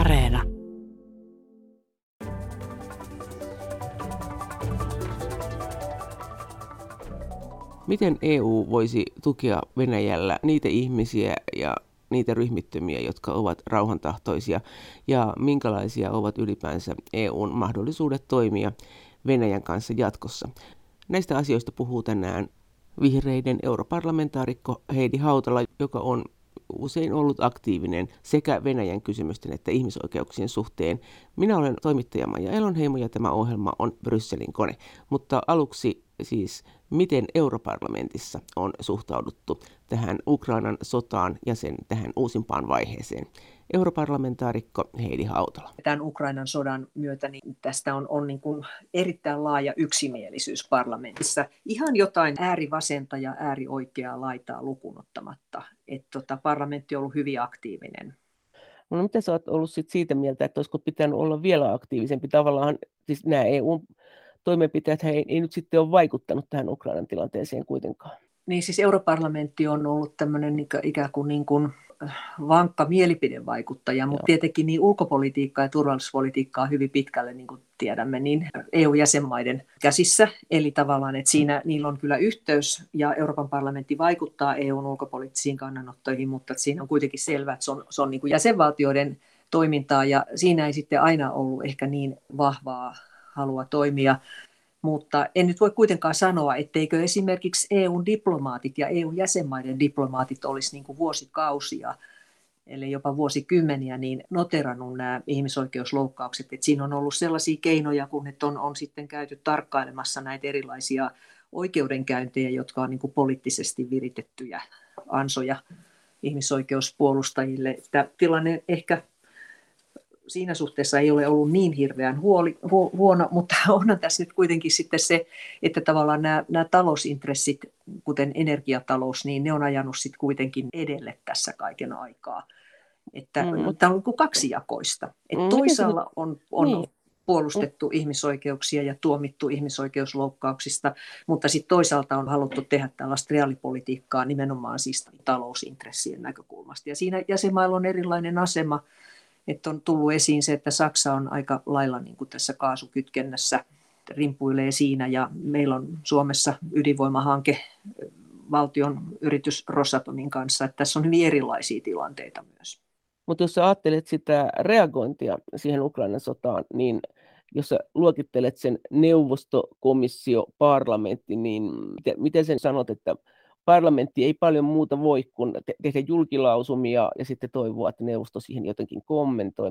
Areena. Miten EU voisi tukea Venäjällä niitä ihmisiä ja niitä ryhmittymiä, jotka ovat rauhantahtoisia, ja minkälaisia ovat ylipäänsä EUn mahdollisuudet toimia Venäjän kanssa jatkossa? Näistä asioista puhuu tänään vihreiden europarlamentaarikko Heidi Hautala, joka on usein ollut aktiivinen sekä Venäjän kysymysten että ihmisoikeuksien suhteen. Minä olen toimittaja Maija Elonheimo ja tämä ohjelma on Brysselin kone. Mutta aluksi siis, miten europarlamentissa on suhtauduttu tähän Ukrainan sotaan ja sen tähän uusimpaan vaiheeseen? Europarlamentaarikko Heidi Hautala. Tämän Ukrainan sodan myötä niin tästä on niin kuin erittäin laaja yksimielisyys parlamentissa. Ihan jotain äärivasenta ja äärioikeaa laitaa lukunottamatta. Parlamentti on ollut hyvin aktiivinen. No, mitä sä oot ollut siitä mieltä, että olisiko pitänyt olla vielä aktiivisempi? Tavallaan siis nämä EU-toimenpiteet ei nyt sitten ole vaikuttanut tähän Ukrainan tilanteeseen kuitenkaan. Niin siis europarlamentti on ollut tämmöinen ikään kuin vankka mielipidevaikuttaja, mutta tietenkin niin ulkopolitiikkaa ja turvallisuuspolitiikkaa hyvin pitkälle, niin kuin tiedämme, niin EU-jäsenmaiden käsissä. Eli tavallaan, että siinä niillä on kyllä yhteys ja Euroopan parlamentti vaikuttaa EUn ulkopoliittisiin kannanottoihin, mutta siinä on kuitenkin selvää, että se on niin kuin jäsenvaltioiden toimintaa ja siinä ei sitten aina ollut ehkä niin vahvaa halua toimia. Mutta en nyt voi kuitenkaan sanoa, etteikö esimerkiksi EU-diplomaatit ja EU-jäsenmaiden diplomaatit olisi niin kuin vuosikausia, eli jopa vuosikymmeniä, niin noterannut nämä ihmisoikeusloukkaukset. Että siinä on ollut sellaisia keinoja, kun on sitten käyty tarkkailemassa näitä erilaisia oikeudenkäyntejä, jotka on niin kuin poliittisesti viritettyjä ansoja ihmisoikeuspuolustajille. Tämä tilanne ehkä siinä suhteessa ei ole ollut niin hirveän huono, mutta onhan tässä nyt kuitenkin sitten se, että tavallaan nämä talousintressit, kuten energiatalous, niin ne on ajanut sitten kuitenkin edelle tässä kaiken aikaa. Tämä on kuin kaksijakoista. Toisaalla on puolustettu ihmisoikeuksia ja tuomittu ihmisoikeusloukkauksista, mutta sitten toisaalta on haluttu tehdä tällaista reaalipolitiikkaa nimenomaan siis talousintressien näkökulmasta. Ja siinä jäsenmailla on erilainen asema. Että on tullut esiin se, että Saksa on aika lailla niin kuin tässä kaasukytkennässä, rimpuilee siinä ja meillä on Suomessa ydinvoimahanke valtion yritys Rosatomin kanssa, että tässä on hyvin erilaisia tilanteita myös. Mutta jos sä ajattelet sitä reagointia siihen Ukrainan sotaan, niin jos sä luokittelet sen neuvostokomissio, parlamentti, niin miten sen sanot, että parlamentti ei paljon muuta voi kuin tehdä julkilausumia ja sitten toivoa, että neuvosto siihen jotenkin kommentoi.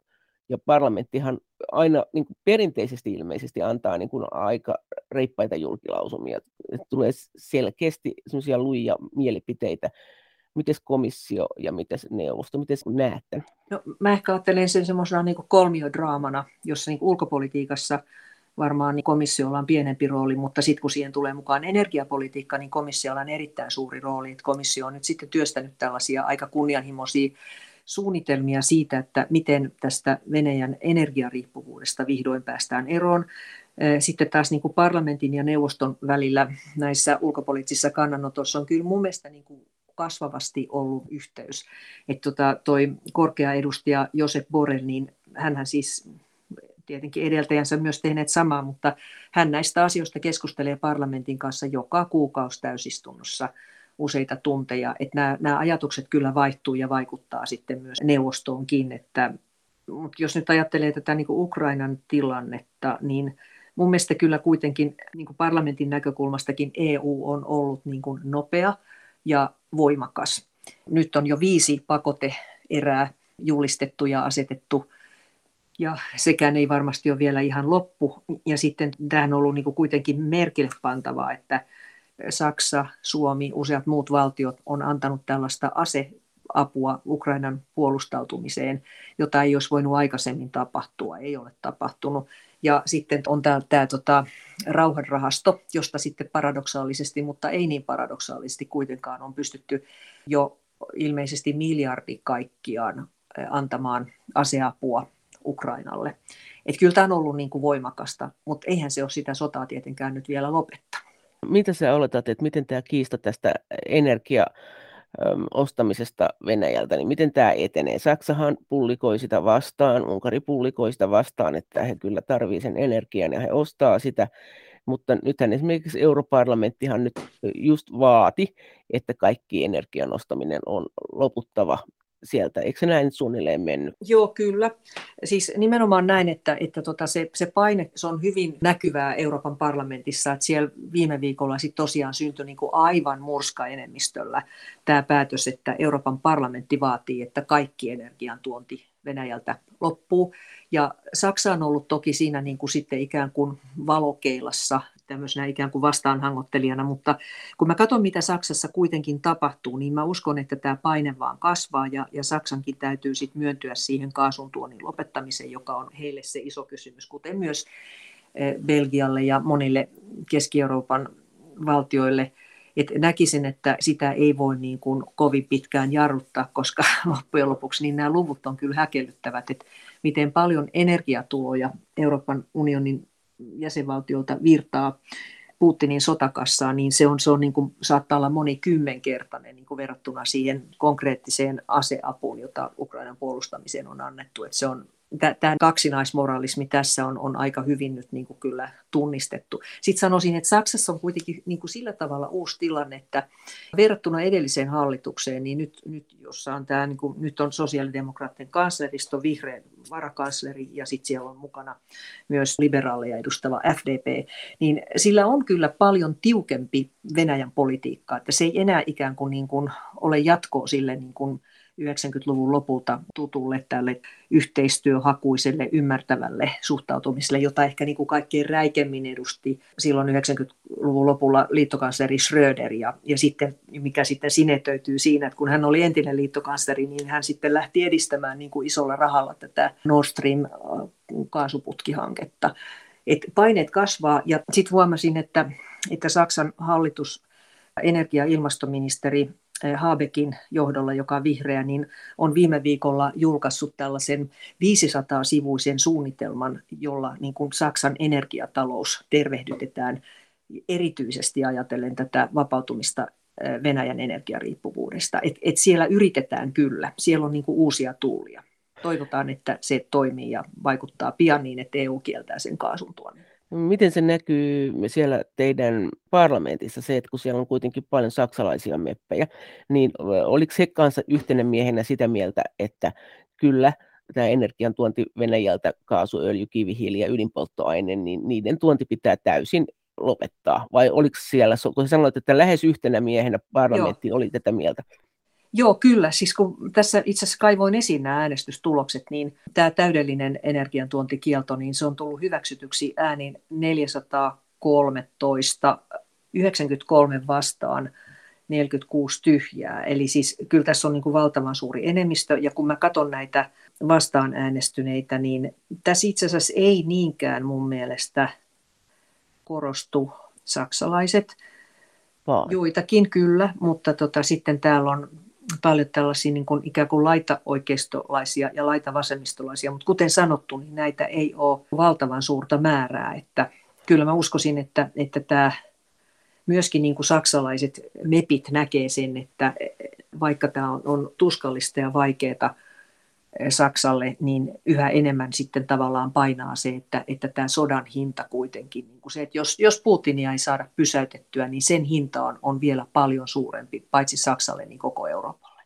Ja parlamenttihan aina niin kuin perinteisesti ilmeisesti antaa niin kuin aika reippaita julkilausumia. Että tulee selkeästi sellaisia lujia mielipiteitä. Mites komissio ja mites neuvosto? Mites näette? No, mä ehkä ajattelen sen semmoisena niin kuin kolmiodraamana, jossa niin kuin ulkopolitiikassa varmaan niin komissiolla on pienempi rooli, mutta sitten kun siihen tulee mukaan energiapolitiikka, niin komissiolla on erittäin suuri rooli. Että komissio on nyt sitten työstänyt tällaisia aika kunnianhimoisia suunnitelmia siitä, että miten tästä Venäjän energiariippuvuudesta vihdoin päästään eroon. Sitten taas niin kuin parlamentin ja neuvoston välillä näissä ulkopoliittisissa kannanotoissa on kyllä mun mielestä niin kuin kasvavasti ollut yhteys. Että toi korkea edustaja Josep Borrell, niin hänhän siis tietenkin edeltäjänsä myös tehneet samaa, mutta hän näistä asioista keskustelee parlamentin kanssa joka kuukausi täysistunnossa useita tunteja. Että nämä ajatukset kyllä vaihtuu ja vaikuttaa sitten myös neuvostoonkin. Mutta jos nyt ajattelee tätä niin kuin Ukrainan tilannetta, niin mun mielestä kyllä kuitenkin niin kuin parlamentin näkökulmastakin EU on ollut niin kuin nopea ja voimakas. Nyt on jo 5 pakote-erää julistettu ja asetettu. Ja sekään ei varmasti ole vielä ihan loppu. Ja sitten tämähän on ollut niin kuin kuitenkin merkille pantavaa, että Saksa, Suomi, useat muut valtiot on antanut tällaista aseapua Ukrainan puolustautumiseen, jota ei olisi voinut aikaisemmin tapahtua, ei ole tapahtunut. Ja sitten on tämä rauhanrahasto, josta sitten paradoksaalisesti, mutta ei niin paradoksaalisesti kuitenkaan on pystytty jo ilmeisesti 1 miljardi kaikkiaan antamaan aseapua Ukrainalle. Että kyllä tämä on ollut niin kuin voimakasta, mutta eihän se ole sitä sotaa tietenkään nyt vielä lopettanut. Mitä sä oletat, että miten tämä kiista tästä energia ostamisesta Venäjältä, niin miten tämä etenee? Saksahan pullikoi sitä vastaan, Unkari pullikoi sitä vastaan, että he kyllä tarvitsevat sen energian ja he ostaa sitä, mutta nythän esimerkiksi europarlamenttihan nyt just vaati, että kaikki energian ostaminen on loputtava sieltä. Eikö se näin suunnilleen mennyt? Joo, kyllä. Siis nimenomaan näin, että se paine se on hyvin näkyvää Euroopan parlamentissa, että siellä viime viikolla sit tosiaan syntyi niin kuin aivan murskaenemmistöllä tämä päätös, että Euroopan parlamentti vaatii, että kaikki energiantuonti Venäjältä loppuu. Ja Saksa on ollut toki siinä niin kuin sitten ikään kuin valokeilassa tämmöisenä ikään kuin vastaanhangottelijana, mutta kun mä katson, mitä Saksassa kuitenkin tapahtuu, niin mä uskon, että tämä paine vaan kasvaa ja Saksankin täytyy sitten myöntyä siihen kaasuntuonnin lopettamiseen, joka on heille se iso kysymys, kuten myös Belgialle ja monille Keski-Euroopan valtioille. Et näkisin, että sitä ei voi niin kuin kovin pitkään jarruttaa, koska loppujen lopuksi niin nämä luvut on kyllä häkellyttävät, että miten paljon energiatuloja Euroopan unionin jäsenvaltiolta virtaa Putinin sotakassaan, niin se on niin kuin, saattaa olla monikymmenkertainen niin kuin verrattuna siihen konkreettiseen aseapuun, jota Ukrainan puolustamiseen on annettu. Että se on, tämä kaksinaismoralismi tässä on aika hyvin nyt niin kuin kyllä tunnistettu. Sitten sanoisin, että Saksassa on kuitenkin niin kuin sillä tavalla uusi tilanne, että verrattuna edelliseen hallitukseen, niin nyt jossa on tämä, niin kuin, nyt on sosiaalidemokraattien kansleristo, vihreä varakansleri ja sitten siellä on mukana myös liberaaleja edustava FDP, niin sillä on kyllä paljon tiukempi Venäjän politiikka, että se ei enää ikään kuin, ole jatkoa sille niin kuin 90-luvun lopulta tutulle tälle yhteistyöhakuiselle, ymmärtävälle suhtautumiselle, jota ehkä niin kuin kaikkein räikemmin edusti silloin 90-luvun lopulla liittokansleri Schröder. Ja sitten, mikä sitten sinetöityy siinä, että kun hän oli entinen liittokansleri, niin hän sitten lähti edistämään niin kuin isolla rahalla tätä Nord Stream kaasuputkihanketta. Et paineet kasvaa ja sitten huomasin, että Saksan hallitus, energia- ja ilmastoministeri Habeckin johdolla, joka on vihreä, niin on viime viikolla julkaissut tällaisen 500-sivuisen suunnitelman, jolla niin kuin Saksan energiatalous tervehdytetään erityisesti ajatellen tätä vapautumista Venäjän energiariippuvuudesta. Et siellä yritetään kyllä, siellä on niin kuin uusia tuulia. Toivotaan, että se toimii ja vaikuttaa pian niin, että EU kieltää sen kaasun tuonnin. Miten se näkyy siellä teidän parlamentissa, se, että kun siellä on kuitenkin paljon saksalaisia meppejä, niin oliko he kanssa yhtenä miehenä sitä mieltä, että kyllä tämä energiantuonti Venäjältä, kaasu, öljy, kivihiili ja ydinpolttoaine, niin niiden tuonti pitää täysin lopettaa? Vai oliko siellä, kun sanoit, että lähes yhtenä miehenä parlamentti oli tätä mieltä? Joo, kyllä. Siis kun tässä itse asiassa kaivoin esiin nämä äänestystulokset, niin tämä täydellinen energiantuontikielto, niin se on tullut hyväksytyksi äänin 413, 93 vastaan, 46 tyhjää. Eli siis kyllä tässä on niin kuin valtavan suuri enemmistö, ja kun mä katson näitä vastaan äänestyneitä, niin tässä itse asiassa ei niinkään mun mielestä korostu saksalaiset. Vaan. Joitakin kyllä, mutta sitten täällä on paljon tällaisia niin kuin ikään kuin laita-oikeistolaisia ja laita-vasemmistolaisia, mutta kuten sanottu, niin näitä ei ole valtavan suurta määrää. Että kyllä mä uskoisin, että tämä myöskin niin kuin saksalaiset mepit näkee sen, että vaikka tämä on tuskallista ja vaikeaa Saksalle, niin yhä enemmän sitten tavallaan painaa se, että tämä sodan hinta kuitenkin, niin kuin se, että jos Putinia ei saada pysäytettyä, niin sen hinta on vielä paljon suurempi, paitsi Saksalle, niin koko Euroopalle.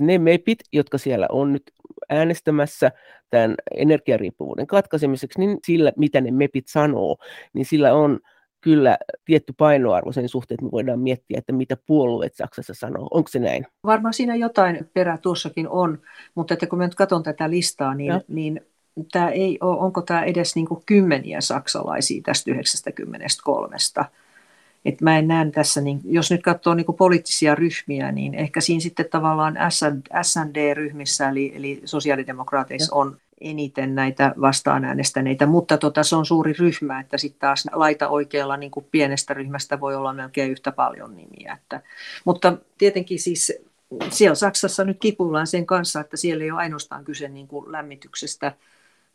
Ne mepit, jotka siellä on nyt äänestämässä tämän energiariippuvuuden katkaisemiseksi, niin sillä, mitä ne mepit sanoo, niin sillä on kyllä tietty painoarvo sen suhteen, että me voidaan miettiä, että mitä puolueet Saksassa sanoo. Onko se näin? Varmaan siinä jotain perää tuossakin on, mutta että kun mä nyt katson tätä listaa, niin tämä ei ole, onko tämä edes niin kuin kymmeniä saksalaisia tästä 93. Et mä en näe tässä, niin, jos nyt katsoo niin kuin poliittisia ryhmiä, niin ehkä siinä sitten tavallaan SND-ryhmissä, eli sosiaalidemokraateissa on eniten näitä vastaan äänestäneitä, mutta se on suuri ryhmä, että sitten taas laita oikealla niin kuin pienestä ryhmästä voi olla melkein yhtä paljon nimiä. Mutta tietenkin siis siellä Saksassa nyt kipuillaan sen kanssa, että siellä ei ole ainoastaan kyse niin kuin lämmityksestä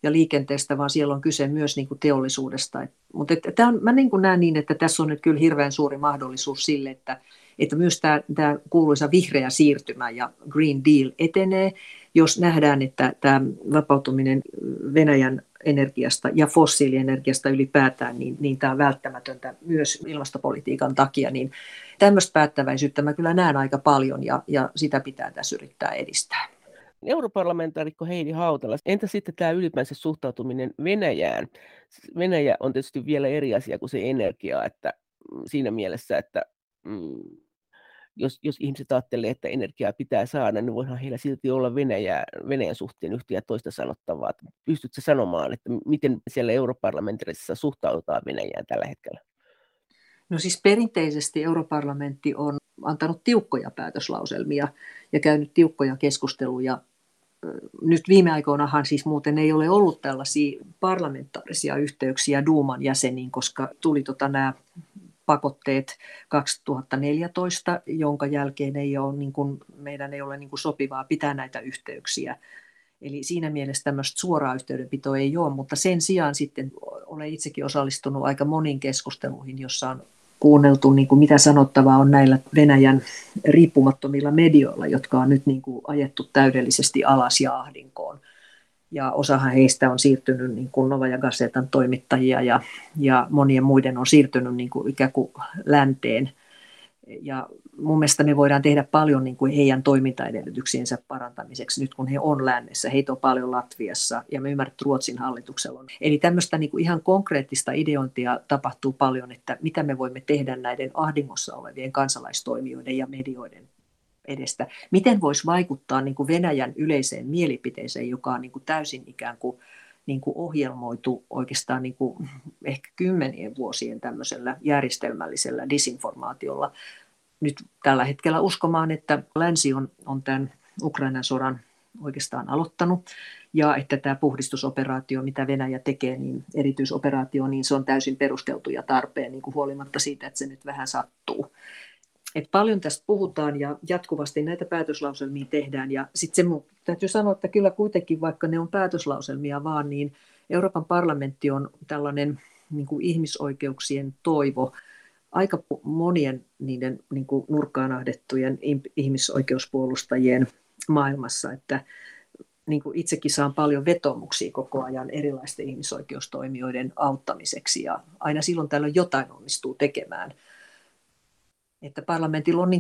ja liikenteestä, vaan siellä on kyse myös niin kuin teollisuudesta. Mutta mä niin kuin näen niin, että tässä on nyt kyllä hirveän suuri mahdollisuus sille, että että myös tämä kuuluisa vihreä siirtymä ja Green Deal etenee, jos nähdään, että tämä vapautuminen Venäjän energiasta ja fossiilienergiasta ylipäätään, niin tämä on välttämätöntä myös ilmastopolitiikan takia. Niin tämmöistä päättäväisyyttä mä kyllä näen aika paljon ja sitä pitää tässä yrittää edistää. Europarlamentaarikko Heidi Hautala, entä sitten tämä ylipäänsä suhtautuminen Venäjään? Venäjä on tietysti vielä eri asia kuin se energia, että siinä mielessä, että jos ihmiset ajattelee, että energiaa pitää saada, niin voihan heillä silti olla Venäjän suhteen yhtä ja toista sanottavaa. Pystytkö sanomaan, että miten siellä europarlamentaarissa suhtaudutaan Venäjään tällä hetkellä? No siis perinteisesti europarlamentti on antanut tiukkoja päätöslauselmia ja käynyt tiukkoja keskusteluja. Nyt viime aikoinahan siis muuten ei ole ollut tällaisia parlamentaarisia yhteyksiä Duuman jäseniin, koska tuli nämä pakotteet 2014, jonka jälkeen ei ole, meidän ei ole sopivaa pitää näitä yhteyksiä. Eli siinä mielessä tämmöistä suoraa yhteydenpitoa ei ole, mutta sen sijaan sitten olen itsekin osallistunut aika moniin keskusteluihin, jossa on kuunneltu, mitä sanottavaa on näillä Venäjän riippumattomilla medioilla, jotka on nyt ajettu täydellisesti alas ja ahdinkoon. Ja osahan heistä on siirtynyt Novaja Gazetan toimittajia ja monien muiden on siirtynyt ikään kuin länteen. Ja mun mielestä me voidaan tehdä paljon heidän toimintaedellytyksiensä parantamiseksi nyt, kun he on lännessä. Heitä on paljon Latviassa ja me ymmärrät, että Ruotsin hallituksella on. Eli tämmöistä ihan konkreettista ideointia tapahtuu paljon, että mitä me voimme tehdä näiden ahdingossa olevien kansalaistoimijoiden ja medioiden edestä. Miten voisi vaikuttaa Venäjän yleiseen mielipiteeseen, joka on täysin ikään kuin ohjelmoitu oikeastaan ehkä 10 vuosien tämmöisellä järjestelmällisellä disinformaatiolla. Nyt tällä hetkellä uskomaan, että länsi on tämän Ukrainan sodan oikeastaan aloittanut ja että tämä puhdistusoperaatio, mitä Venäjä tekee, niin erityisoperaatio, niin se on täysin perusteltu ja tarpeen huolimatta siitä, että se nyt vähän sattuu. Et paljon tästä puhutaan ja jatkuvasti näitä päätöslauselmia tehdään ja sitten se täytyy sanoa, että kyllä kuitenkin vaikka ne on päätöslauselmia vaan, niin Euroopan parlamentti on tällainen ihmisoikeuksien toivo aika monien niiden nurkkaan ahdettujen ihmisoikeuspuolustajien maailmassa, että itsekin saan paljon vetoomuksia koko ajan erilaisten ihmisoikeustoimijoiden auttamiseksi ja aina silloin tällöin jotain onnistuu tekemään. Että parlamentilla on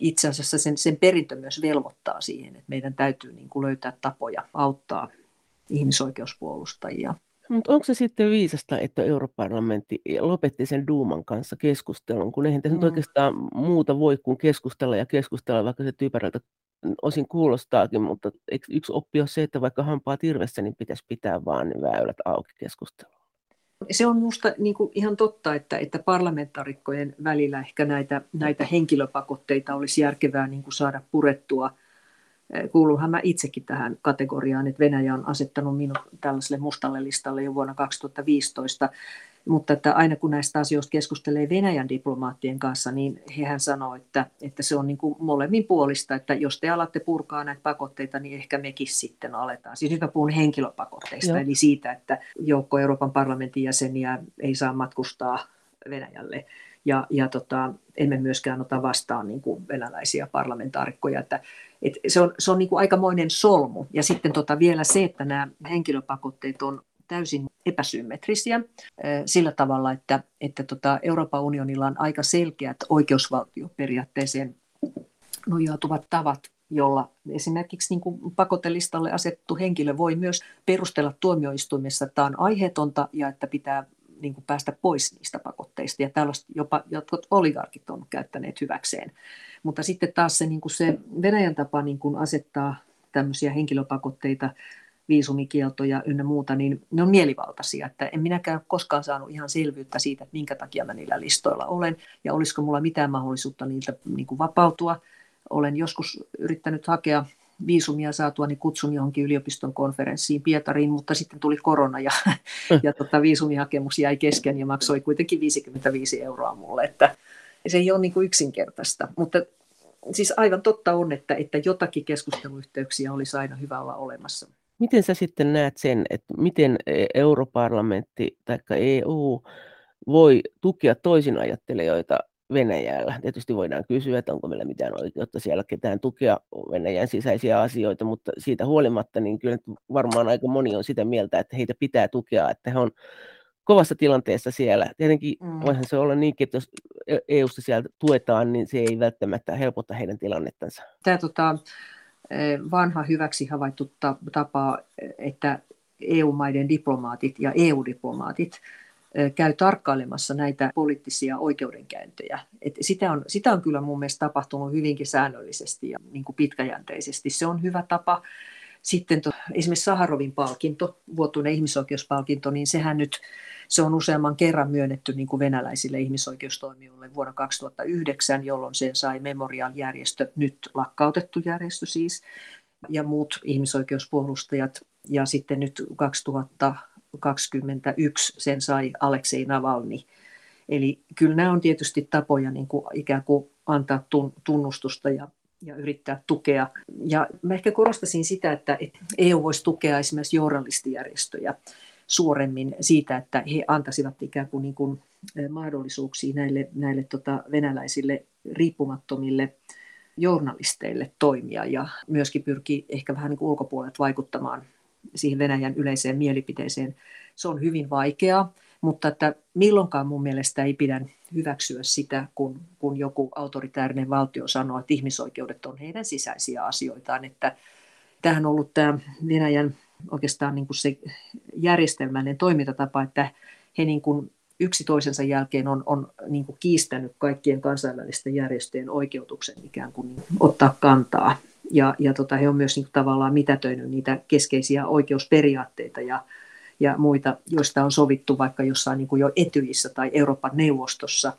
itse asiassa sen perintö myös velvoittaa siihen, että meidän täytyy löytää tapoja auttaa ihmisoikeuspuolustajia. Mutta onko se sitten viisasta, että europarlamentti lopetti sen Duuman kanssa keskustelun, kun eihän tässä nyt oikeastaan muuta voi kuin keskustella, vaikka se typerältä osin kuulostaakin, mutta yksi oppi on se, että vaikka hampaat irvessä, niin pitäisi pitää vaan ne väylät auki keskustelua. Se on minusta ihan totta, että parlamentaarikkojen välillä ehkä näitä henkilöpakotteita olisi järkevää saada purettua. Kuulunhan mä itsekin tähän kategoriaan, että Venäjä on asettanut minut tällaiselle mustalle listalle jo vuonna 2015, mutta että aina kun näistä asioista keskustelee Venäjän diplomaattien kanssa, niin hehän sanoo, että se on molemmin puolista, että jos te alatte purkaa näitä pakotteita, niin ehkä mekin sitten aletaan. Siis nyt mä puhun henkilöpakotteista, Eli siitä, että joukko Euroopan parlamentin jäseniä ei saa matkustaa Venäjälle. Ja emme myöskään ota vastaan venäläisiä parlamentaarikkoja. Et se on aikamoinen solmu. Ja sitten vielä se, että nämä henkilöpakotteet on täysin epäsymmetrisiä sillä tavalla, että Euroopan unionilla on aika selkeät oikeusvaltioperiaatteeseen nojautuvat tavat, jolla esimerkiksi pakotelistalle asettu henkilö voi myös perustella tuomioistuimessa, että tämä on aiheetonta ja että pitää päästä pois niistä pakotteista, ja tällaista jopa jotkut oligarkit on käyttäneet hyväkseen. Mutta sitten taas se Venäjän tapa asettaa tämmöisiä henkilöpakotteita, viisumikieltoja ynnä muuta, niin ne on mielivaltaisia, että en minäkään koskaan saanut ihan selvyyttä siitä, että minkä takia mä niillä listoilla olen, ja olisiko mulla mitään mahdollisuutta niiltä vapautua. Olen joskus yrittänyt hakea viisumia saatuani kutsun johonkin yliopiston konferenssiin Pietariin, mutta sitten tuli korona ja viisumihakemus jäi kesken ja maksoi kuitenkin 55 € mulle, että se ei ole yksinkertaista, mutta siis aivan totta on, että jotakin keskusteluyhteyksiä olisi aina hyvä olla olemassa. Miten sä sitten näet sen, että miten europarlamentti tai EU voi tukea toisinajattelijoita Venäjällä. Tietysti voidaan kysyä, että onko meillä mitään oikeutta siellä ketään tukea Venäjän sisäisiä asioita, mutta siitä huolimatta niin kyllä varmaan aika moni on sitä mieltä, että heitä pitää tukea, että he on kovassa tilanteessa siellä. Tietenkin voihan se olla niinkin, että jos EUsta sieltä tuetaan, niin se ei välttämättä helpota heidän tilannettansa. Tämä vanha hyväksi havaittu tapa, että EU-maiden diplomaatit ja EU-diplomaatit käy tarkkailemassa näitä poliittisia oikeudenkäyntejä. Sitä on kyllä mun mielestä tapahtunut hyvinkin säännöllisesti ja niin kuin pitkäjänteisesti. Se on hyvä tapa. Sitten esimerkiksi Saharovin palkinto, vuotuinen ihmisoikeuspalkinto, niin se on useamman kerran myönnetty niin kuin venäläisille ihmisoikeustoimijoille vuonna 2009, jolloin se sai Memorial-järjestö, nyt lakkautettu järjestö siis, ja muut ihmisoikeuspuolustajat. Ja sitten nyt 2021 sen sai Aleksei Navalni. Eli kyllä nämä on tietysti tapoja niin kuin ikään kuin antaa tunnustusta ja yrittää tukea. Ja mä ehkä korostaisin sitä, että EU voisi tukea esimerkiksi journalistijärjestöjä suoremmin siitä, että he antaisivat ikään kuin, mahdollisuuksia näille venäläisille riippumattomille journalisteille toimia ja myöskin pyrkii ehkä vähän niin kuin ulkopuolelta vaikuttamaan siihen Venäjän yleiseen mielipiteeseen. Se on hyvin vaikeaa, mutta että milloinkaan mun mielestä ei pidä hyväksyä sitä, kun joku autoritäärinen valtio sanoo, että ihmisoikeudet on heidän sisäisiä asioitaan. Että tämähän on ollut tämä Venäjän oikeastaan niin kuin se järjestelmällinen toimintatapa, että he niin kuin yksi toisensa jälkeen on niin kuin kiistänyt kaikkien kansainvälisten järjestöjen oikeutuksen ikään kuin ottaa kantaa. Ja he on myös niin kuin tavallaan mitätöinyt niitä keskeisiä oikeusperiaatteita ja muita, joista on sovittu vaikka jossain niin kuin jo Etyjissä tai Euroopan neuvostossa,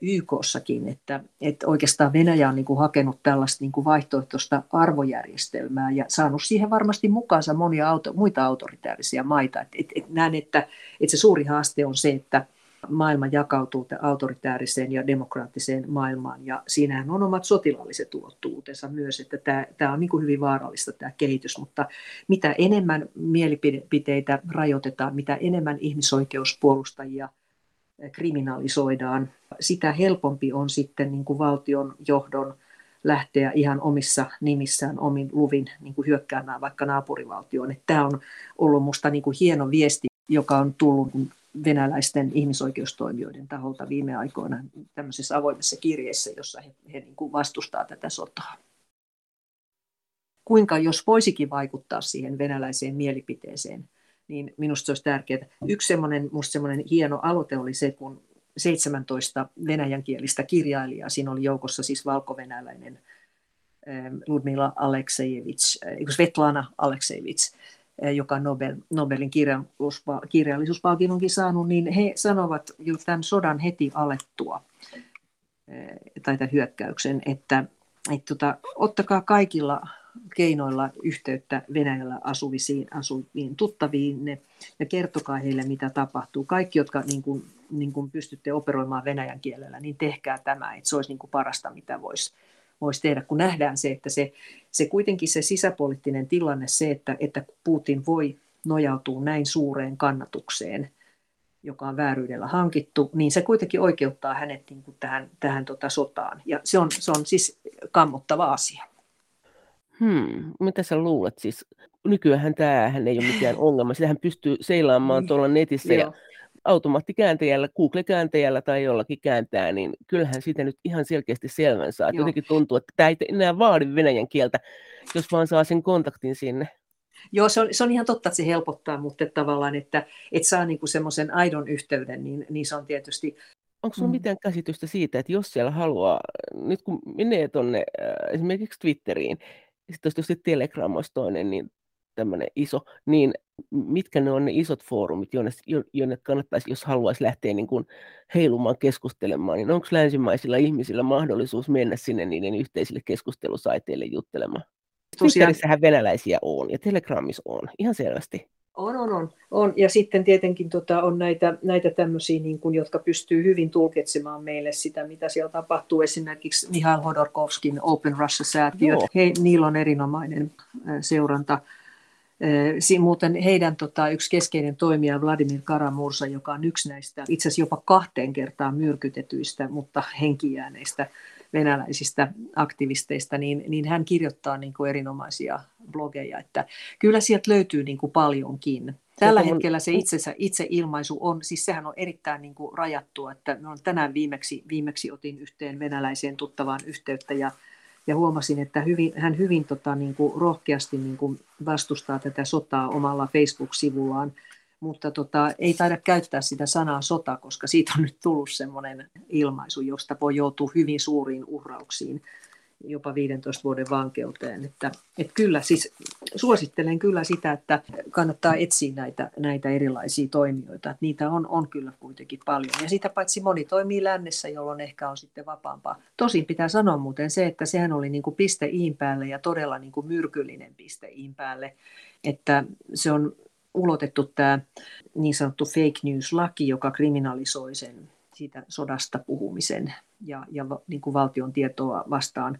YK:ssakin. Että oikeastaan Venäjä on niin kuin hakenut tällaista niin kuin vaihtoehtoista arvojärjestelmää ja saanut siihen varmasti mukaansa monia muita autoritäärisiä maita. Näen, että se suuri haaste on se, että maailma jakautuu autoritääriseen ja demokraattiseen maailmaan, ja siinähän on omat sotilaalliset ulottuvuutensa myös, että tämä on niin kuin hyvin vaarallista tämä kehitys, mutta mitä enemmän mielipiteitä rajoitetaan, mitä enemmän ihmisoikeuspuolustajia kriminalisoidaan, sitä helpompi on sitten niin kuin valtion johdon lähteä ihan omissa nimissään, omin luvin niin kuin hyökkäämään vaikka naapurivaltioon. Että tämä on ollut minusta niin kuin hieno viesti, joka on tullut venäläisten ihmisoikeustoimijoiden taholta viime aikoina tämmöisessä avoimessa kirjeessä, jossa he niin kuin vastustaa tätä sotaa. Kuinka jos voisikin vaikuttaa siihen venäläiseen mielipiteeseen, niin minusta se olisi tärkeää. Yksi semmoinen hieno aloite oli se, kun 17 venäjänkielistä kirjailijaa, siinä oli joukossa siis valkovenäläinen Ludmila Aleksejevich, Svetlana Alekseevich, joka on Nobelin kirjallisuuspalkinnonkin saanut, niin he sanovat jo tämän sodan heti alettua, tai tämän hyökkäyksen, että ottakaa kaikilla keinoilla yhteyttä Venäjällä asuviin tuttaviinne ja kertokaa heille, mitä tapahtuu. Kaikki, jotka niin kuin pystytte operoimaan venäjän kielellä, niin tehkää tämä, että se olisi niin kuin parasta, mitä voisi tehdä, kun nähdään se, että se kuitenkin se sisäpoliittinen tilanne, se, että Putin voi nojautua näin suureen kannatukseen, joka on vääryydellä hankittu, niin se kuitenkin oikeuttaa hänet niin kuin tähän sotaan. Ja se on siis kammottava asia. Mitä sä luulet? Siis nykyäänhän tämähän ei ole mikään ongelma. Sitähän pystyy seilaamaan tuolla netissä ja automaattikääntäjällä, Google-kääntäjällä tai jollakin kääntää, niin kyllähän siitä nyt ihan selkeästi selvän saa. Jotenkin tuntuu, että tämä ei enää vaadi venäjän kieltä, jos vaan saa sen kontaktin sinne. Joo, se on ihan totta, että se helpottaa, mutta tavallaan, että et saa niinku semmoisen aidon yhteyden, niin se on tietysti. Onko sinulla mitään käsitystä siitä, että jos siellä haluaa, nyt kun menee tuonne esimerkiksi Twitteriin, sitten jos Telegram olisi toinen, niin tämmöinen iso, niin mitkä ne on ne isot foorumit, jonne kannattaisi, jos haluaisi lähteä niin kuin heilumaan keskustelemaan, niin onko länsimaisilla ihmisillä mahdollisuus mennä sinne niiden yhteisille keskustelusaiteille juttelemaan? Twitterissähän venäläisiä on ja Telegramissa on, ihan selvästi. On. Ja sitten tietenkin on näitä tämmöisiä, niin kuin, jotka pystyy hyvin tulkitsemaan meille sitä, mitä siellä tapahtuu. Esimerkiksi Mikhail Hodorkovskin Open Russia-säätiö. Niillä on erinomainen seuranta. Muuten heidän yksi keskeinen toimija Vladimir Karamursa, joka on yksi näistä itse asiassa jopa 2 kertaa myrkytetyistä, mutta henkijääneistä venäläisistä aktivisteista, niin hän kirjoittaa erinomaisia blogeja. Että kyllä sieltä löytyy paljonkin. Tällä hetkellä se itseilmaisu on, siis sehän on erittäin rajattua, että tänään viimeksi otin yhteen venäläiseen tuttavaan yhteyttä ja huomasin, että hän hyvin rohkeasti vastustaa tätä sotaa omalla Facebook-sivullaan, mutta ei taida käyttää sitä sanaa sota, koska siitä on nyt tullut semmoinen ilmaisu, josta voi joutua hyvin suuriin uhrauksiin, jopa 15 vuoden vankeuteen. Että kyllä, siis suosittelen kyllä sitä, että kannattaa etsiä näitä erilaisia toimijoita. Että niitä on kyllä kuitenkin paljon. Ja sitä paitsi moni toimii lännessä, jolloin ehkä on sitten vapaampaa. Tosin pitää sanoa muuten se, että sehän oli piste iin päälle ja todella myrkyllinen piste iin päälle. Että se on ulotettu tämä niin sanottu fake news-laki, joka kriminalisoi sen siitä sodasta puhumisen ja valtion tietoa vastaan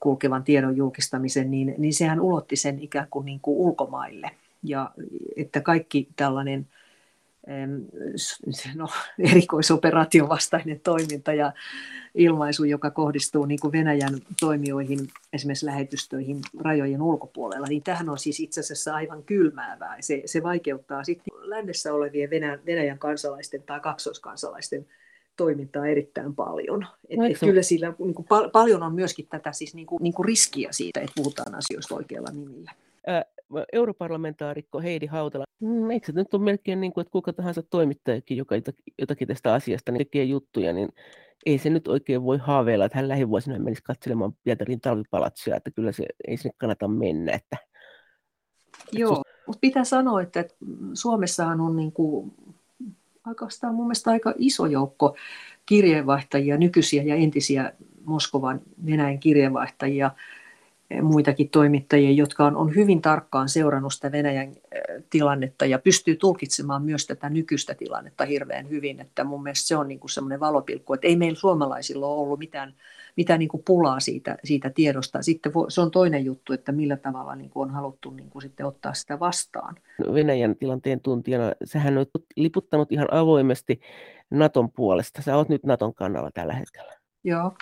kulkevan tiedon julkistamisen, niin sehän ulotti sen ikään kuin, ulkomaille. Ja että kaikki tällainen erikoisoperaation vastainen toiminta ja ilmaisu, joka kohdistuu Venäjän toimijoihin, esimerkiksi lähetystöihin rajojen ulkopuolella, niin tämähän on siis itse asiassa aivan kylmäävää. Se vaikeuttaa sitten lännessä olevien Venäjän kansalaisten tai kaksoiskansalaisten toimintaa erittäin paljon. Et kyllä sillä paljon on myöskin tätä siis riskiä siitä, että puhutaan asioista oikealla nimillä. Europarlamentaarikko Heidi Hautala. Eikö se nyt ole melkein että kuka tahansa toimittajakin, joka jotakin tästä asiasta tekee juttuja, niin ei se nyt oikein voi haaveilla, että hän lähivuosina menisi katselemaan Pietarin talvipalatsia, että kyllä se ei sinne kannata mennä. Joo, mutta pitää sanoa, että Suomessahan on oikeastaan mun mielestä aika iso joukko kirjeenvaihtajia, nykyisiä ja entisiä Moskovan Venäjän kirjeenvaihtajia, muitakin toimittajia, jotka on hyvin tarkkaan seurannut sitä Venäjän tilannetta ja pystyy tulkitsemaan myös tätä nykyistä tilannetta hirveän hyvin. Että mun mielestä se on semmoinen valopilkku, että ei meillä suomalaisilla ole ollut mitään pulaa siitä tiedosta. Sitten se on toinen juttu, että millä tavalla on haluttu sitten ottaa sitä vastaan. Venäjän tilanteen tuntijana, sähän olet liputtanut ihan avoimesti Naton puolesta. Sä oot nyt Naton kannalla tällä hetkellä. Joo.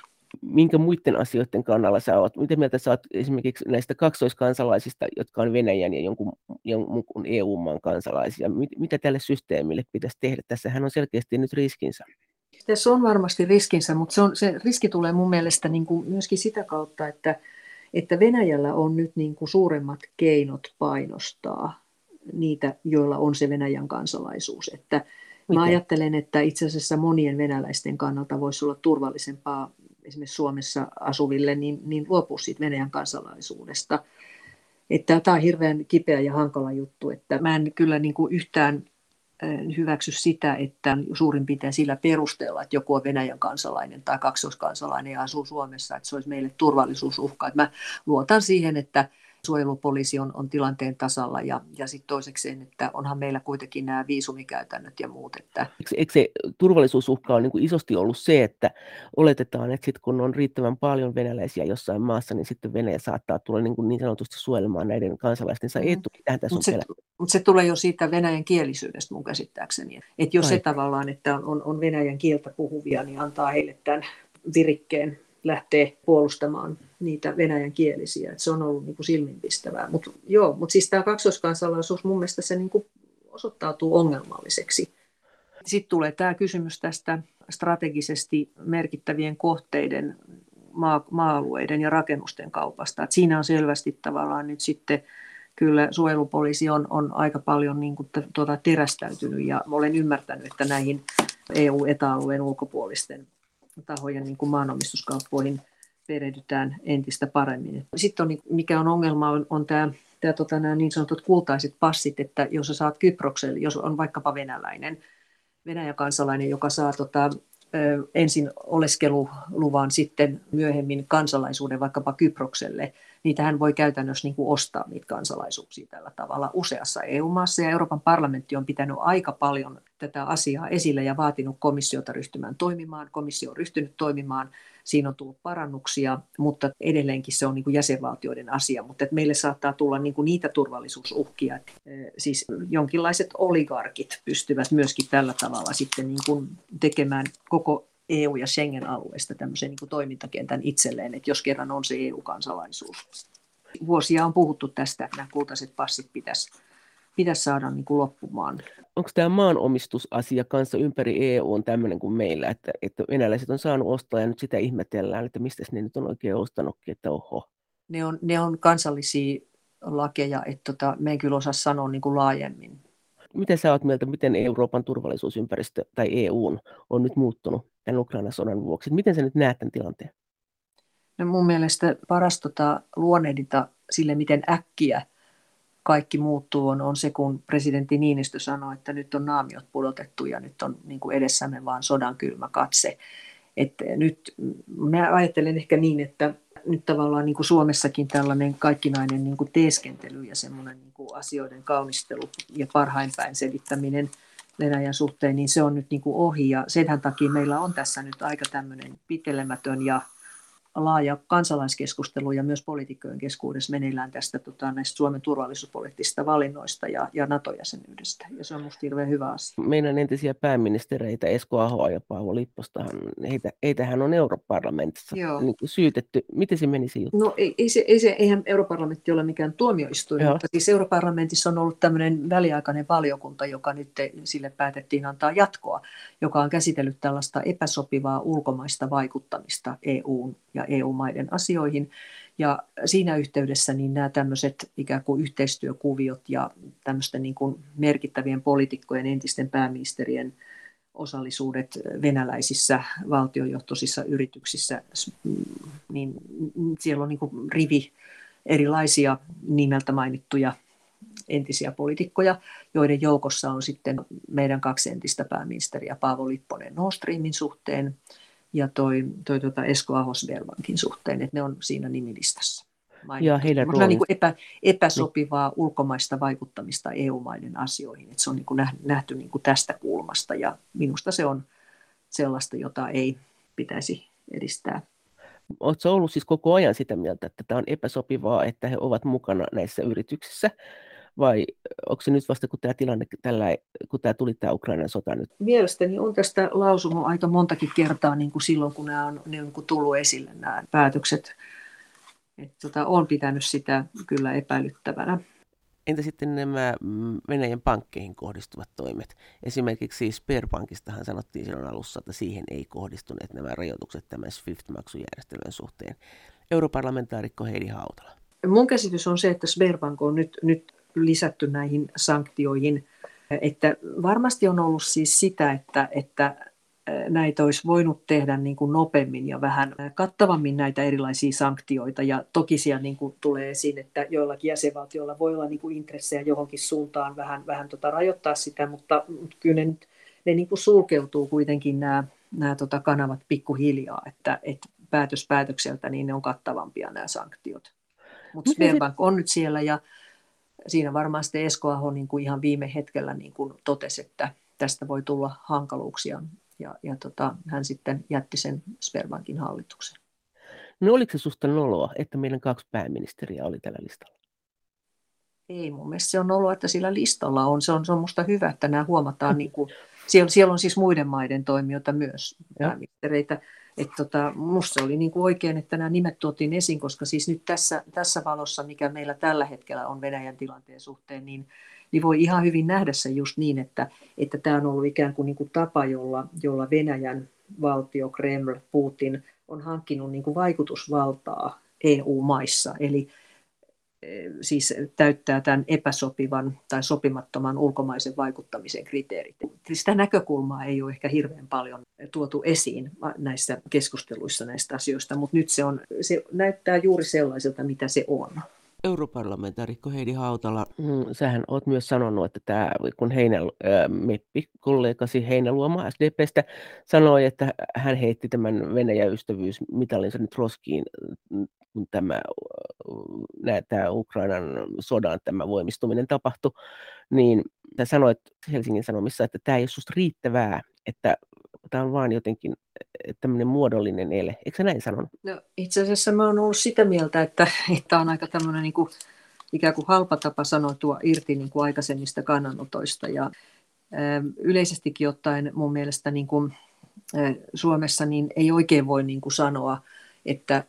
Minkä muiden asioiden kannalla sä oot? Miten mieltä sä oot esimerkiksi näistä kaksoiskansalaisista, jotka on Venäjän ja jonkun EU-maan kansalaisia? Mitä tälle systeemille pitäisi tehdä? Tässähän on selkeästi nyt riskinsä. Tässä on varmasti riskinsä, mutta se riski tulee mun mielestä myöskin sitä kautta, että Venäjällä on nyt suuremmat keinot painostaa niitä, joilla on se Venäjän kansalaisuus. Että mä ajattelen, että itse asiassa monien venäläisten kannalta voisi olla turvallisempaa esimerkiksi Suomessa asuville, niin luopuu siitä Venäjän kansalaisuudesta. Että tämä on hirveän kipeä ja hankala juttu. Että mä en kyllä yhtään hyväksy sitä, että suurin piirtein sillä perusteella, että joku on Venäjän kansalainen tai kaksoiskansalainen ja asuu Suomessa, että se olisi meille turvallisuusuhka. Että mä luotan siihen, että suojelupoliisi on tilanteen tasalla ja sitten toisekseen, että onhan meillä kuitenkin nämä viisumikäytännöt ja muut. Että. Eikö se turvallisuusuhka on isosti ollut se, että oletetaan, että sit kun on riittävän paljon venäläisiä jossain maassa, niin sitten Venäjä saattaa tulla niin sanotusti suojelemaan näiden kansalaistensa etuja. Mutta se tulee jo siitä venäjän kielisyydestä mun käsittääkseni. Että jos se tavallaan, että on venäjän kieltä puhuvia, niin antaa heille tämän virikkeen lähteä puolustamaan niitä venäjän kielisiä. Et se on ollut silminpistävää. Mutta siis tämä kaksoiskansalaisuus mun mielestä se osoittautuu ongelmalliseksi. Sitten tulee tämä kysymys tästä strategisesti merkittävien kohteiden, maa-alueiden ja rakennusten kaupasta. Et siinä on selvästi tavallaan nyt sitten kyllä suojelupoliisi on aika paljon terästäytynyt ja olen ymmärtänyt, että näihin EU-etäalueen ulkopuolisten tahojen maanomistuskauppoihin perehdytään entistä paremmin. Sitten mikä on ongelma on nämä niin sanotut kultaiset passit, että jos sä saat Kyprokselle, jos on vaikkapa Venäjän kansalainen, joka saa ensin oleskeluluvan, sitten myöhemmin kansalaisuuden vaikkapa Kyprokselle, niitä hän voi käytännössä ostaa niitä kansalaisuuksia tällä tavalla useassa EU-maassa. Ja Euroopan parlamentti on pitänyt aika paljon tätä asiaa esille ja vaatinut komissiota ryhtymään toimimaan. Komissio on ryhtynyt toimimaan. Siinä on tullut parannuksia, mutta edelleenkin se on niin kuin jäsenvaltioiden asia. Mutta että meille saattaa tulla niin kuin niitä turvallisuusuhkia, että siis jonkinlaiset oligarkit pystyvät myöskin tällä tavalla sitten niin kuin tekemään koko EU- ja Schengen-alueesta tämmöisen niin kuin toimintakentän itselleen, että jos kerran on se EU-kansalaisuus. Vuosia on puhuttu tästä, että nämä kultaiset passit pitäisi saada niin kuin loppumaan. Onko tämä maanomistusasia kanssa ympäri EU on tämmöinen kuin meillä, että venäläiset on saanut ostaa ja nyt sitä ihmetellään, että mistä ne nyt on oikein ostanutkin, että oho. Ne on kansallisia lakeja, että me en kyllä osaa sanoa niin kuin laajemmin. Miten sä oot mieltä, miten Euroopan turvallisuusympäristö tai EUn on nyt muuttunut tämän Ukrainan sodan vuoksi? Miten sä nyt näet tämän tilanteen? No mun mielestä paras luonnehdinta sille, miten äkkiä kaikki muuttuu, on se, kun presidentti Niinistö sanoi, että nyt on naamiot pudotettu ja nyt on niin kuin edessämme vaan sodan kylmä katse. Että nyt mä ajattelen ehkä niin, että nyt tavallaan niin kuin Suomessakin tällainen kaikkinainen niin kuin teeskentely ja semmoinen niin kuin asioiden kaunistelu ja parhainpäin selittäminen Venäjän suhteen, niin se on nyt niin kuin ohi. Ja senhän takia meillä on tässä nyt aika tämmöinen pitelemätön ja laaja kansalaiskeskustelu ja myös poliitikkojen keskuudessa meneillään tästä näistä Suomen turvallisuuspoliittisista valinnoista ja NATO-jäsenyydestä. Ja se on musta hirveän hyvä asia. Meidän entisiä pääministereitä Esko Ahoa ja Paavo Lippostahan, heitähän on europarlamentissa niin kuin syytetty. Miten se meni se juttu? No eihän europarlamentti ole mikään tuomioistuin, mutta siis europarlamentissa on ollut tämmöinen väliaikainen valiokunta, joka nyt sille päätettiin antaa jatkoa, joka on käsitellyt tällaista epäsopivaa ulkomaista vaikuttamista EU:n ja EU-maiden asioihin. Ja siinä yhteydessä niin nämä tämmöiset ikään kuin yhteistyökuviot ja tämmöisten niin kuin merkittävien poliitikkojen, entisten pääministerien osallisuudet venäläisissä valtiojohtoisissa yrityksissä, niin siellä on niin kuin rivi erilaisia nimeltä mainittuja entisiä poliitikkoja, joiden joukossa on sitten meidän kaksi entistä pääministeriä, Paavo Lipponen Nord Streamin suhteen, ja toi Esko Aho Sberbankin suhteen, että ne on siinä nimilistassa. Mutta niin epäsopivaa ulkomaista vaikuttamista EU-maiden asioihin, että se on niin kuin nähty niin kuin tästä kulmasta, ja minusta se on sellaista, jota ei pitäisi edistää. Oletko ollut siis koko ajan sitä mieltä, että tämä on epäsopivaa, että he ovat mukana näissä yrityksissä? Vai onko se nyt vasta, kun tämä tilanne, kun tämä tuli tämä Ukrainan sota nyt? Mielestäni on tästä lausunut aika montakin kertaa niin kuin silloin, kun ne on tullut esille nämä päätökset. Olen pitänyt sitä kyllä epäilyttävänä. Entä sitten nämä Venäjän pankkeihin kohdistuvat toimet? Esimerkiksi Sberbankistahan sanottiin silloin alussa, että siihen ei kohdistuneet nämä rajoitukset tämän SWIFT-maksujärjestelmän suhteen. Europarlamentaarikko Heidi Hautala. Mun käsitys on se, että Sberbank on nyt lisätty näihin sanktioihin, että varmasti on ollut siis sitä, että näitä olisi voinut tehdä niin kuin nopeammin ja vähän kattavammin näitä erilaisia sanktioita, ja toki siellä niin kuin tulee esiin, että joillakin jäsenvaltioilla voi olla niin kuin intressejä johonkin suuntaan vähän rajoittaa sitä, mutta kyllä ne niin kuin sulkeutuu kuitenkin nämä kanavat pikkuhiljaa, että päätökseltä niin ne on kattavampia nämä sanktiot. Mutta Sberbank on nyt siellä, ja siinä varmaan sitten Esko Aho niin kuin ihan viime hetkellä niin kuin totesi, että tästä voi tulla hankaluuksia, ja hän sitten jätti sen Sberbankin hallituksen. No oliko se susta noloa, että meidän kaksi pääministeriä oli tällä listalla? Ei, mun mielestä se on noloa, että sillä listalla on. Se on musta hyvä, että nämä huomataan. Niin kuin, siellä on siis muiden maiden toimijoita myös pääministereitä. Minusta se oli niin kuin oikein, että nämä nimet tuotiin esiin, koska siis nyt tässä valossa, mikä meillä tällä hetkellä on Venäjän tilanteen suhteen, niin voi ihan hyvin nähdä se just niin, että tämä on ollut ikään kuin, tapa, jolla Venäjän valtio, Kreml, Putin on hankkinut niin kuin vaikutusvaltaa EU-maissa. Eli siis täyttää tämän epäsopivan tai sopimattoman ulkomaisen vaikuttamisen kriteerit. Sitä näkökulmaa ei ole ehkä hirveän paljon tuotu esiin näissä keskusteluissa näistä asioista, mutta nyt se näyttää juuri sellaiselta, mitä se on. Europarlamentaarikko Heidi Hautala, sähän olet myös sanonut, että tämä, kun meppikollegasi Heinäluoma SDPstä sanoi, että hän heitti tämän Venäjä-ystävyysmitalinsa nyt roskiin, kun tämä Ukrainan sodan tämä voimistuminen tapahtui, niin sanoit Helsingin Sanomissa, että tämä ei ole susta riittävää, että tämä on vaan jotenkin tämmöinen muodollinen ele. Eikö sä näin sanonut? No, itse asiassa mä oon ollut sitä mieltä, että on aika tämmöinen niin kuin, ikään kuin halpa tapa sanoa irti niin kuin aikaisemmista kannanotoista. Ja yleisestikin ottaen mun mielestä niin kuin, Suomessa niin ei oikein voi niin kuin sanoa, että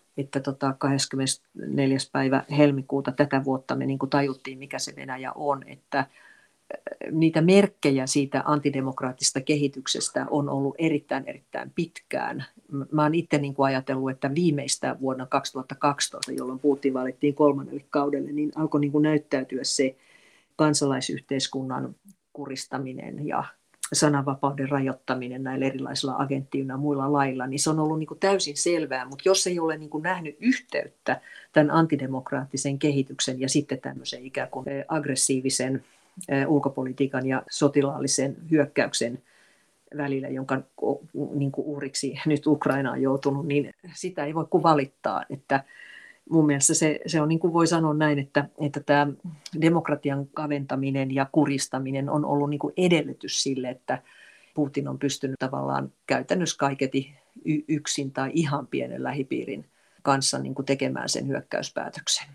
24. päivä helmikuuta tätä vuotta me niin kuin tajuttiin, mikä se Venäjä on, että niitä merkkejä siitä antidemokraattisesta kehityksestä on ollut erittäin pitkään. Mä oon itse niin kuin ajatellut, että viimeistään vuonna 2012, jolloin Putin valittiin 3. kaudelle, niin alkoi niin kuin näyttäytyä se kansalaisyhteiskunnan kuristaminen ja sananvapauden rajoittaminen näillä erilaisilla agenttiina ja muilla lailla, niin se on ollut niin kuin täysin selvää, mutta jos ei ole niin kuin nähnyt yhteyttä tämän antidemokraattisen kehityksen ja sitten tämmöisen ikään kuin aggressiivisen ulkopolitiikan ja sotilaallisen hyökkäyksen välillä, jonka niin kuin uhriksi nyt Ukraina on joutunut, niin sitä ei voi kuin valittaa. Että mun mielestä se on, niin kuin voi sanoa näin, että tämä demokratian kaventaminen ja kuristaminen on ollut niin kuin edellytys sille, että Putin on pystynyt tavallaan käytännössä kaiketi yksin tai ihan pienen lähipiirin kanssa niin kuin tekemään sen hyökkäyspäätöksen.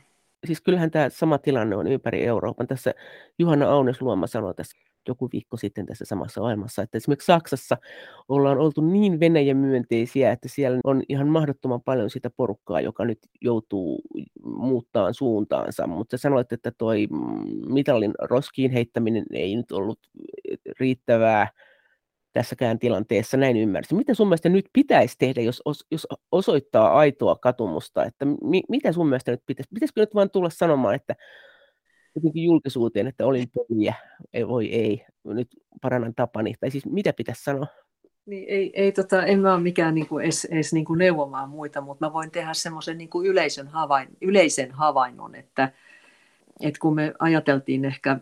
Siis kyllähän tämä sama tilanne on ympäri Euroopan. Tässä Juhana Aunesluoma sanoi tässä joku viikko sitten tässä samassa ohjelmassa, että esimerkiksi Saksassa ollaan oltu niin Venäjän myönteisiä, että siellä on ihan mahdottoman paljon sitä porukkaa, joka nyt joutuu muuttaan suuntaansa. Mutta sä sanoit, että toi mitalin roskiin heittäminen ei nyt ollut riittävää tässäkään tilanteessa, näin ymmärsin. Mitä sun mielestä nyt pitäisi tehdä, jos osoittaa aitoa katumusta? Että mitä sun mielestä nyt pitäisi? Pitäisikö nyt vaan tulla sanomaan, että jotenkin julkisuuteen, että olin pöliä, ei, nyt parannan tapani, tai siis mitä pitäisi sanoa? Niin, en mä ole mikään niinku edes niinku neuvomaan muita, mutta mä voin tehdä semmoisen niinku yleisen havainnon, että kun me ajateltiin ehkä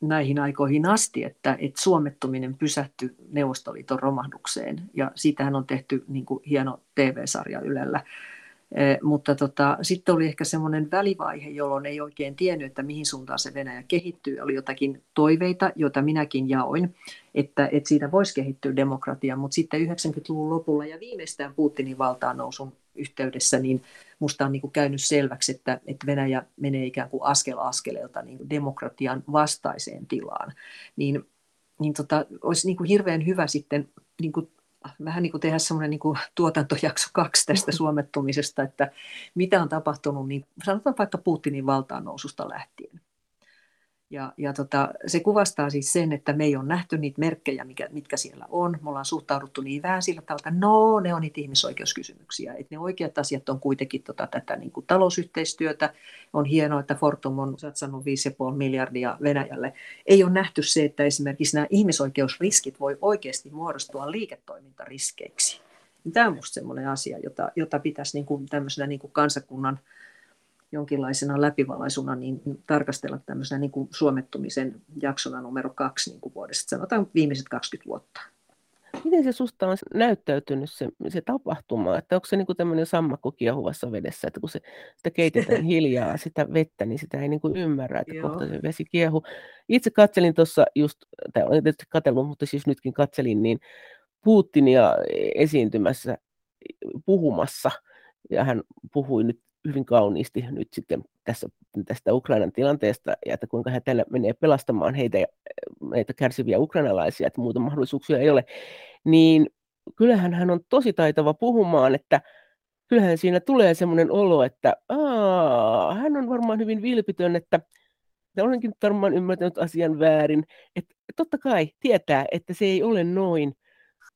näihin aikoihin asti, että suomettuminen pysähtyi Neuvostoliiton romahdukseen, ja siitähän on tehty niinku hieno TV-sarja Ylellä. Mutta sitten oli ehkä semmoinen välivaihe, jolloin ei oikein tiennyt, että mihin suuntaan se Venäjä kehittyy. Oli jotakin toiveita, joita minäkin jaoin, että siitä voisi kehittyä demokratia, mutta sitten 90-luvun lopulla ja viimeistään Putinin valtaan nousun yhteydessä, niin musta on niin kuin käynyt selväksi, että Venäjä menee ikään kuin askel askeleelta niin kuin demokratian vastaiseen tilaan. Niin olisi niin kuin hirveän hyvä sitten niin kuin vähän niin kuin tehdä semmoinen niin kuin tuotantojakso 2 tästä suomettumisesta, että mitä on tapahtunut, niin sanotaan vaikka Putinin valtaan noususta lähtien. Ja se kuvastaa siis sen, että me ei ole nähty niitä merkkejä, mitkä siellä on. Me ollaan suhtauduttu niin vähän sillä tavalla, että no, ne on niitä ihmisoikeuskysymyksiä. Että ne oikeat asiat on kuitenkin tätä niin kuin talousyhteistyötä. On hienoa, että Fortum on satsannut 5,5 miljardia Venäjälle. Ei ole nähty se, että esimerkiksi nämä ihmisoikeusriskit voi oikeasti muodostua liiketoimintariskeiksi. Tämä on minusta sellainen asia, jota pitäisi niin kuin tämmöisenä niin kuin kansakunnan jonkinlaisena läpivalaisuna niin tarkastella tämmöisenä niin kuin suomettumisen jaksona numero 2 niin kuin vuodesta, sanotaan viimeiset 20 vuotta. Miten se susta on näyttäytynyt se tapahtuma, että onko se niin kuin tämmöinen sammakko kiehuvassa vedessä, että kun sitä keitetään hiljaa sitä vettä, niin sitä ei niin kuin ymmärrä, että kohta se vesi kiehu. Itse katselin tuossa just, tai olen tietysti katsellut, mutta siis nytkin katselin, niin Putinia esiintymässä puhumassa, ja hän puhui nyt hyvin kauniisti nyt sitten tästä Ukrainan tilanteesta ja että kuinka hän tällä menee pelastamaan heitä kärsiviä ukrainalaisia, että muuta mahdollisuuksia ei ole, niin kyllähän hän on tosi taitava puhumaan, että kyllähän siinä tulee semmoinen olo, että hän on varmaan hyvin vilpitön, että olenkin varmaan ymmärtänyt asian väärin, että totta kai tietää, että se ei ole noin.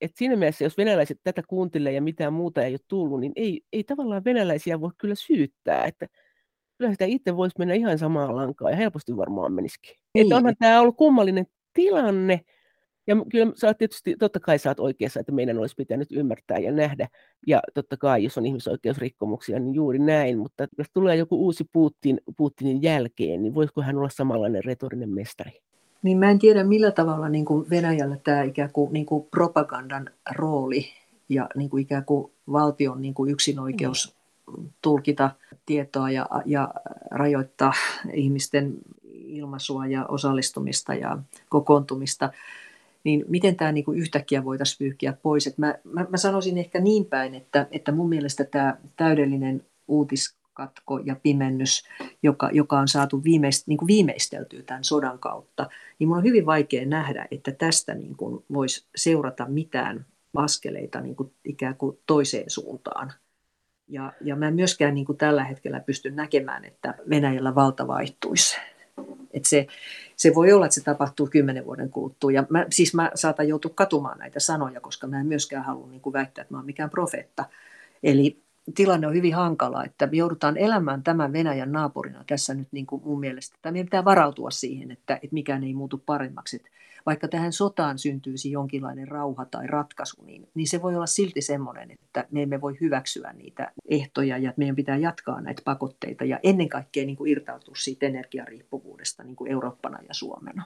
Et siinä mielessä, jos venäläiset tätä kuuntelee ja mitään muuta ei ole tullut, niin ei tavallaan venäläisiä voi kyllä syyttää. Että kyllä sitä itse voisi mennä ihan samaan lankaan ja helposti varmaan menisikin. Niin. Että onhan tämä ollut kummallinen tilanne. Ja kyllä sä oot tietysti, totta kai sä oot oikeassa, että meidän olisi pitänyt ymmärtää ja nähdä. Ja totta kai, jos on ihmisoikeusrikkomuksia, niin juuri näin. Mutta jos tulee joku uusi Putinin jälkeen, niin voisiko hän olla samanlainen retorinen mestari? Niin mä en tiedä, millä tavalla niin kuin Venäjällä tämä ikään kuin, propagandan rooli ja niin kuin ikään kuin valtion niin kuin yksinoikeus tulkita tietoa ja rajoittaa ihmisten ilmaisua ja osallistumista ja kokoontumista, niin miten tämä niin kuin yhtäkkiä voitaisiin pyyhkiä pois. Et mä sanoisin ehkä niin päin, että mun mielestä tämä täydellinen uutiskatko ja pimennys, joka on saatu viimeisteltyä tämän sodan kautta, niin mun on hyvin vaikea nähdä, että tästä niin kuin voisi seurata mitään askeleita niin kuin ikään kuin toiseen suuntaan. Ja mä myöskään niin kuin tällä hetkellä pystyn näkemään, että Venäjällä valta vaihtuisi. Että se voi olla, että se tapahtuu 10 vuoden kuluttua. Ja mä saatan joutua katumaan näitä sanoja, koska mä en myöskään halua niin kuin väittää, että mä oon mikään profeetta. Eli tilanne on hyvin hankala, että me joudutaan elämään tämän Venäjän naapurina tässä nyt niin kuin mun mielestä. Tai meidän pitää varautua siihen, että mikään ei muutu paremmaksi. Että vaikka tähän sotaan syntyisi jonkinlainen rauha tai ratkaisu, niin se voi olla silti semmoinen, että me emme voi hyväksyä niitä ehtoja ja meidän pitää jatkaa näitä pakotteita ja ennen kaikkea niin kuin irtautua siitä energiariippuvuudesta niin kuin Eurooppana ja Suomena.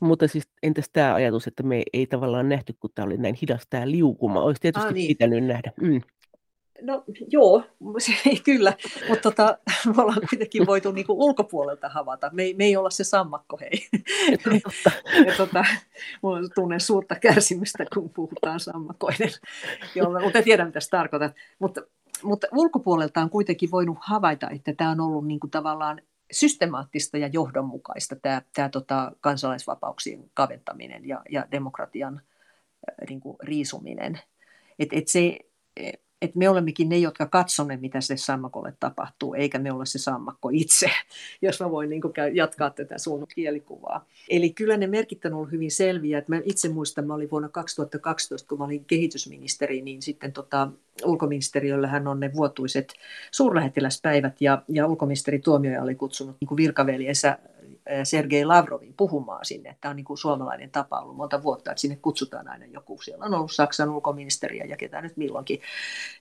Mutta siis entäs tämä ajatus, että me ei tavallaan nähty, kun tämä oli näin hidas tämä liukuma. Olisi tietysti pitänyt nähdä. Mm. No joo, kyllä, mutta me ollaan kuitenkin voitu niinku ulkopuolelta havata. Me ei olla se sammakko, hei. Mulla tunnen suurta kärsimystä, kun puhutaan sammakoiden, mutta en tiedä, mitä sä tarkoitat. Mutta ulkopuolelta on kuitenkin voinut havaita, että tämä on ollut niinku tavallaan systemaattista ja johdonmukaista, tämä kansalaisvapauksien kaventaminen ja demokratian niinku riisuminen. Et me olemmekin ne, jotka katsomme, mitä se sammakolle tapahtuu, eikä me olla se sammakko itse, jos mä voin niin kuin jatkaa tätä sun kielikuvaa. Eli kyllä ne merkit on ollut hyvin selviä. Et mä itse muistan, mä olin vuonna 2012, kun mä olin kehitysministeri, niin sitten ulkoministeriöllähän on ne vuotuiset suurlähettiläspäivät, ja ulkoministeri Tuomioja oli kutsunut niin kuin virkaveljensä Sergei Lavrovin puhumaan sinne. Tämä on niin kuin suomalainen tapa ollut monta vuotta, että sinne kutsutaan aina joku. Siellä on ollut Saksan ulkoministeriä ja ketä nyt milloinkin.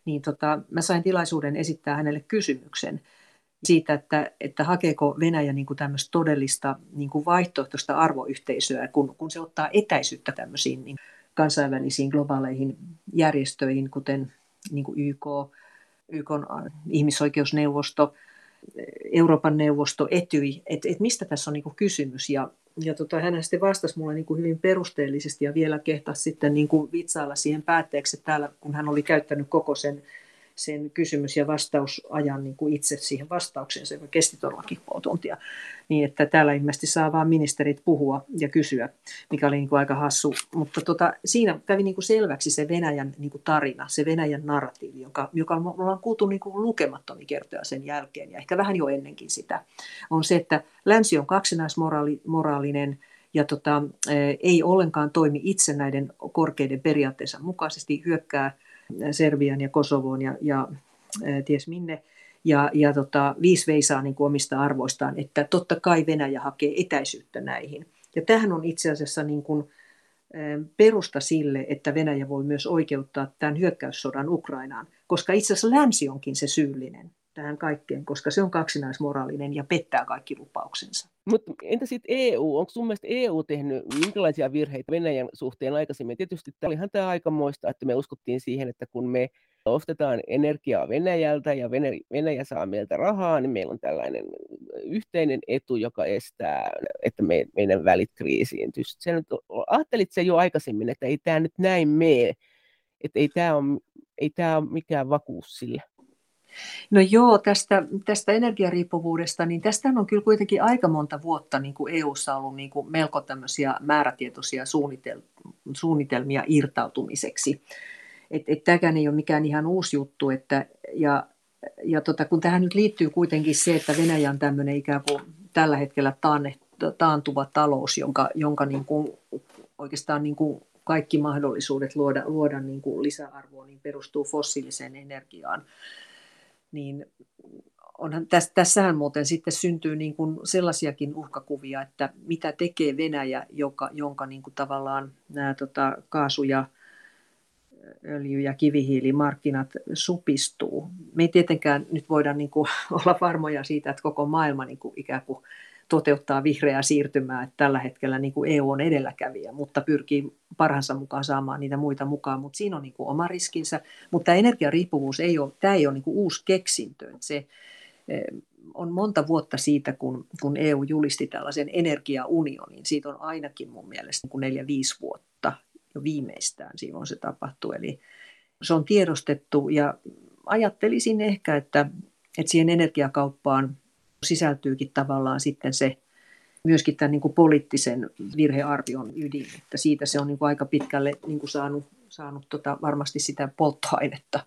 Niin mä sain tilaisuuden esittää hänelle kysymyksen siitä, että hakeeko Venäjä niin kuin tämmöistä todellista niin kuin vaihtoehtoista arvoyhteisöä, kun se ottaa etäisyyttä tämmöisiin niin kansainvälisiin globaaleihin järjestöihin, kuten niin kuin YK:n ihmisoikeusneuvosto, Euroopan neuvosto, Etyj, että mistä tässä on niinku kysymys. Ja hänhän sitten vastasi mulle niinku hyvin perusteellisesti ja vielä kehtasi sitten niinku vitsailla siihen päätteeksi, että täällä, kun hän oli käyttänyt koko sen kysymys- ja vastausajan niinku itse siihen vastaukseen, se kesti todellakin 5 tuntia, niin että täällä ilmeisesti saa vaan ministerit puhua ja kysyä, mikä oli niinku aika hassu. Mutta siinä kävi niinku selväksi se Venäjän niinku tarina, se Venäjän narratiivi, joka me ollaan kuultu niinku lukemattomia kertoja sen jälkeen ja ehkä vähän jo ennenkin sitä, on se, että länsi on kaksinaismoraalinen, ja ei ollenkaan toimi itse näiden korkeiden periaatteensa mukaisesti, hyökkää Serbian ja Kosovoon ja ties minne, ja 5 veisaa niin kuin omista arvoistaan, että totta kai Venäjä hakee etäisyyttä näihin. Ja tämähän on itse asiassa niin kuin perusta sille, että Venäjä voi myös oikeuttaa tämän hyökkäyssodan Ukrainaan, koska itse asiassa länsi onkin se syyllinen tähän kaikkeen, koska se on kaksinaismoraalinen ja pettää kaikki lupauksensa. Mutta entä sitten EU? Onko sun mielestä EU tehnyt minkälaisia virheitä Venäjän suhteen aikaisemmin? Tietysti tämä olihan tämä aikamoista, että me uskottiin siihen, että kun me ostetaan energiaa Venäjältä ja Venäjä saa meiltä rahaa, niin meillä on tällainen yhteinen etu, joka estää, että meidän välit kriisiintyy. Ajattelit se jo aikaisemmin, että ei tämä nyt näin mene, että ei tämä ole mikään vakuus sille. No joo, tästä energiariippuvuudesta, niin tästähän on kyllä kuitenkin aika monta vuotta niin kuin EU:ssa ollut niin kuin melko tämmöisiä määrätietoisia suunnitelmia irtautumiseksi. Et tämäkään ei ole mikään ihan uusi juttu, kun tähän nyt liittyy kuitenkin se, että Venäjä on tämmöinen ikään kuin tällä hetkellä taantuva talous, jonka niin kuin oikeastaan niin kuin kaikki mahdollisuudet luoda niin kuin lisäarvoa niin perustuu fossiiliseen energiaan. Niin onhan tässähän muuten sitten syntyy niin kuin sellaisiakin uhkakuvia, että mitä tekee Venäjä, jonka niin kuin tavallaan nämä kaasu- ja öljy- ja kivihiilimarkkinat supistuu. Me ei tietenkään nyt voida niin kuin olla varmoja siitä, että koko maailma niin kuin ikään kuin toteuttaa vihreää siirtymää, että tällä hetkellä niin kuin EU on edelläkävijä, mutta pyrkii parhaansa mukaan saamaan niitä muita mukaan, mutta siinä on niin kuin oma riskinsä. Mutta tämä energiariippuvuus ei ole niin kuin uusi keksintö. Se on monta vuotta siitä, kun EU julisti tällaisen energiaunionin. Siitä on ainakin mun mielestä niin kuin 4-5 vuotta. jo viimeistään silloin se tapahtuu. Eli se on tiedostettu ja ajattelisin ehkä, että siihen energiakauppaan sisältyykin tavallaan sitten se myöskin tämän niin kuin poliittisen virhearvion ydin, että siitä se on niin kuin aika pitkälle niin kuin saanut varmasti sitä polttoainetta.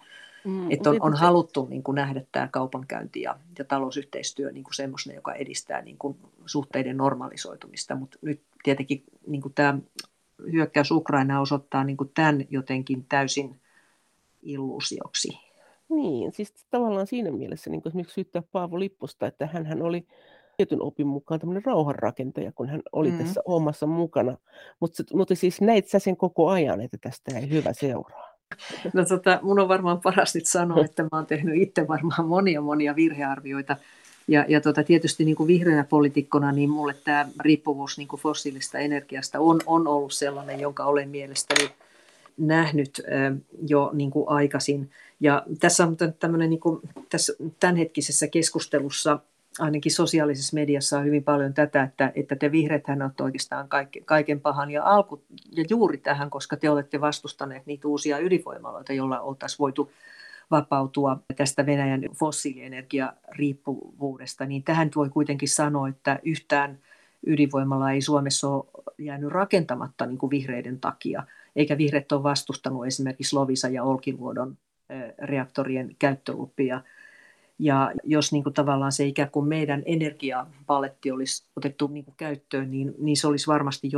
Että on haluttu niin kuin nähdä tämä kaupankäynti ja talousyhteistyö niin kuin semmoisena, joka edistää niin kuin suhteiden normalisoitumista. Mutta nyt tietenkin niin kuin tämä hyökkäys Ukrainaa osoittaa niin kuin tämän jotenkin täysin illuusioksi. Niin, siis tavallaan siinä mielessä niin kuin esimerkiksi syyttää Paavo Lipposta, että hänhän oli tietyn opin mukaan tämmöinen rauhanrakentaja, kun hän oli tässä omassa mukana. Mutta siis näit sä sen koko ajan, että tästä ei hyvä seuraa. No, mun on varmaan paras nyt sanoa, että mä oon tehnyt itse varmaan monia virhearvioita. Ja tietysti niin kuin vihreänä poliitikkona, niin mulle tämä riippuvuus niin kuin fossiilista energiasta on ollut sellainen, jonka olen mielestäni nähnyt jo niin kuin aikaisin. Ja tässä on tämmöinen, niin kuin, tässä tämänhetkisessä keskustelussa, ainakin sosiaalisessa mediassa on hyvin paljon tätä, että te vihreäthän olette oikeastaan kaiken pahan ja juuri tähän, koska te olette vastustaneet niitä uusia ydinvoimaloita, joilla oltaisiin voitu vapautua tästä Venäjän fossiilienergiariippuvuudesta. Niin tähän voi kuitenkin sanoa, että yhtään ydinvoimala ei Suomessa ole jäänyt rakentamatta niin kuin vihreiden takia, eikä vihreät ole vastustanut esimerkiksi Loviisan ja Olkiluodon reaktorien käyttölupia. Ja jos niin kuin tavallaan se ikään kuin meidän energiapaletti olisi otettu niin kuin käyttöön, niin se olisi varmasti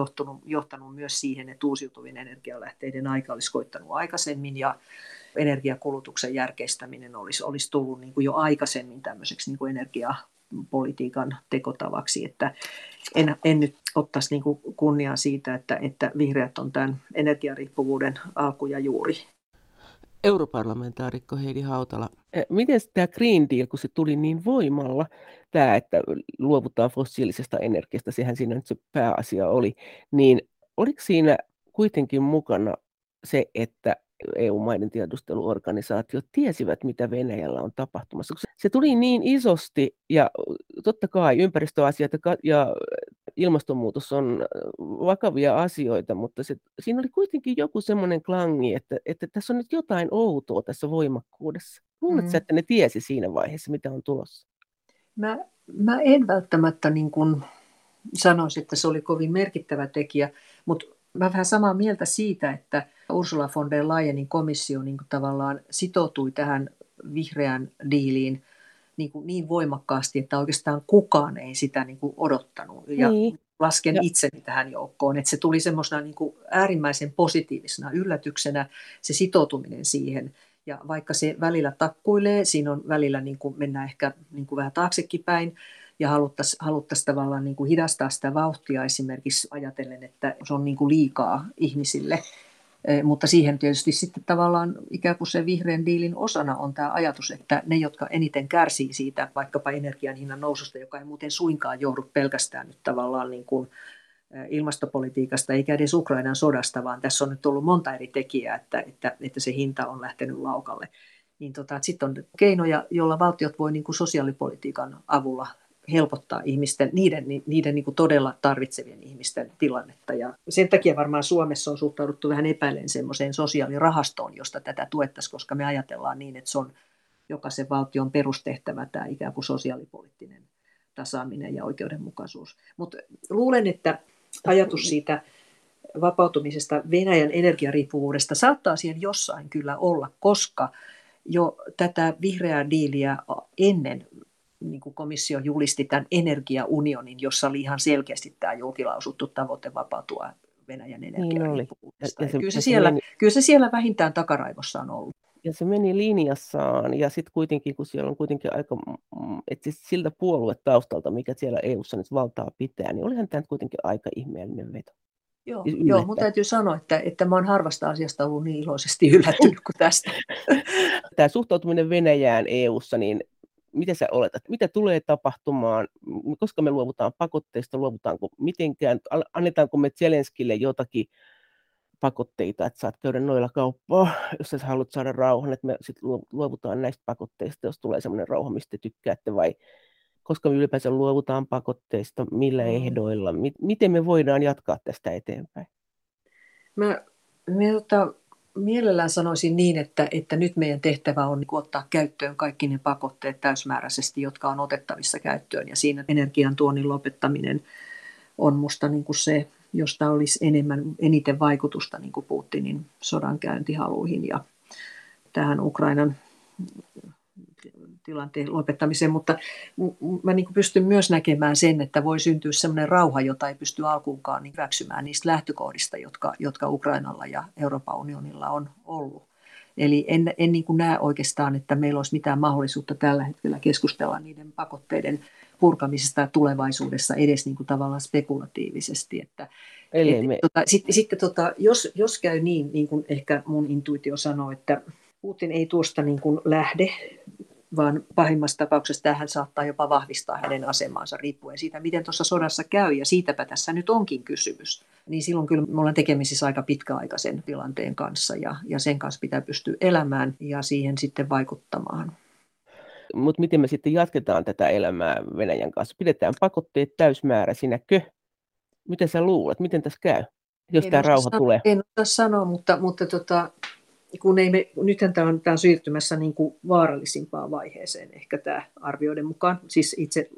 johtanut myös siihen, että uusiutuvien energialähteiden aika olisi koittanut aikaisemmin ja energiakulutuksen järkeistäminen olisi tullut niin kuin jo aikaisemmin tämmöiseksi niin kuin energiapolitiikan tekotavaksi. Että en nyt ottaisi niin kuin kunniaa siitä, että vihreät on tämän energiariippuvuuden alku ja juuri. Europarlamentaarikko Heidi Hautala. Miten tämä Green Deal, kun se tuli niin voimalla, tämä, että luovutaan fossiilisesta energiasta, sehän siinä nyt se pääasia oli, niin oliko siinä kuitenkin mukana se, että EU-maiden tiedusteluorganisaatiot tiesivät, mitä Venäjällä on tapahtumassa? Se tuli niin isosti, ja totta kai ympäristöasiat ja ilmastonmuutos on vakavia asioita, mutta siinä oli kuitenkin joku semmoinen klangi, että tässä on nyt jotain outoa tässä voimakkuudessa. Luuletko että ne tiesi siinä vaiheessa, mitä on tulossa? Mä en välttämättä niin kuin sanoisi, että se oli kovin merkittävä tekijä, mutta mä vähän samaa mieltä siitä, että Ursula von der Leyenin komissio niin kuin tavallaan sitoutui tähän vihreään diiliin niin voimakkaasti, että oikeastaan kukaan ei sitä niin kuin odottanut. Ja lasken itseni tähän joukkoon, että se tuli semmoisena niin kuin äärimmäisen positiivisena yllätyksenä, se sitoutuminen siihen. Ja vaikka se välillä takkuilee, siinä on välillä niin kuin mennään ehkä niin kuin vähän taaksekin päin, ja haluttaisiin tavallaan niin kuin hidastaa sitä vauhtia esimerkiksi ajatellen, että se on niin kuin liikaa ihmisille. Mutta siihen tietysti sitten tavallaan ikään kuin se vihreän diilin osana on tämä ajatus, että ne, jotka eniten kärsii siitä vaikkapa energian hinnan noususta, joka ei muuten suinkaan johdu pelkästään nyt tavallaan niin kuin ilmastopolitiikasta eikä edes Ukrainan sodasta, vaan tässä on nyt ollut monta eri tekijää, että se hinta on lähtenyt laukalle. Niin sitten on keinoja, joilla valtiot voi niin kuin sosiaalipolitiikan avulla helpottaa ihmisten, niiden niin kuin todella tarvitsevien ihmisten tilannetta. Ja sen takia varmaan Suomessa on suhtauduttu vähän epäillen semmoiseen sosiaalirahastoon, josta tätä tuettaisiin, koska me ajatellaan niin, että se on jokaisen valtion perustehtävä tämä ikään kuin sosiaalipoliittinen tasaaminen ja oikeudenmukaisuus. Mutta luulen, että ajatus siitä vapautumisesta Venäjän energiariippuvuudesta saattaa siihen jossain kyllä olla, koska jo tätä vihreää diiliä ennen niin kuin komissio julisti tämän energiaunionin, jossa oli ihan selkeästi tämä julkilausuttu tavoite vapautua Venäjän energiariippuvuudesta. Niin kyllä se siellä vähintään takaraivossa on ollut. Ja se meni linjassaan, ja sitten kuitenkin, kun siellä on kuitenkin aika, että siis siltä puoluetaustalta, mikä siellä EU:ssa nyt valtaa pitää, niin olihan tämä kuitenkin aika ihmeellinen veto. Joo, siis mun täytyy sanoa, että mä oon harvasta asiasta ollut niin iloisesti yllättynyt kuin tästä. Tämä suhtautuminen Venäjään EU:ssa, niin mitä sä oletat? Mitä tulee tapahtumaan? Koska me luovutaan pakotteista, luovutaanko mitenkään? Annetaanko me Zelenskille jotakin pakotteita, että saat käydä noilla kauppaa, jos sä haluat saada rauhan, että me sit luovutaan näistä pakotteista, jos tulee semmoinen rauha, mistä te tykkäätte, vai koska me ylipäänsä luovutaan pakotteista, millä ehdoilla? Miten me voidaan jatkaa tästä eteenpäin? Mä Minä mielellään sanoisin niin, että nyt meidän tehtävä on ottaa käyttöön kaikki ne pakotteet täysmääräisesti, jotka on otettavissa käyttöön. Ja siinä energiantuonnin lopettaminen on musta niin kuin se, josta olisi eniten vaikutusta niin kuin Putinin sodankäyntihaluihin ja tähän Ukrainan tilanteen lopettamiseen, mutta mä niin kuin pystyn myös näkemään sen, että voi syntyä sellainen rauha, jota ei pysty alkuunkaan hyväksymään niistä lähtökohdista, jotka Ukrainalla ja Euroopan unionilla on ollut. Eli en niin kuin näe oikeastaan, että meillä olisi mitään mahdollisuutta tällä hetkellä keskustella niiden pakotteiden purkamisesta tulevaisuudessa edes niin kuin tavallaan spekulatiivisesti. Jos käy niin kuin ehkä mun intuitio sanoo, että Putin ei tuosta niin kuin lähde, vaan pahimmassa tapauksessa hän saattaa jopa vahvistaa hänen asemaansa riippuen siitä, miten tuossa sodassa käy, ja siitäpä tässä nyt onkin kysymys. Niin silloin kyllä me ollaan tekemisissä aika pitkäaikaisen tilanteen kanssa, ja sen kanssa pitää pystyä elämään ja siihen sitten vaikuttamaan. Mutta miten me sitten jatketaan tätä elämää Venäjän kanssa? Pidetään pakotteet täysmääräisinäkö? Mitä sä luulet? Miten tässä käy, jos tämä rauha tulee? En osaa sanoa, mutta nythän tämä on siirtymässä niin kuin vaarallisimpaan vaiheeseen ehkä tämä arvioiden mukaan. Siis itse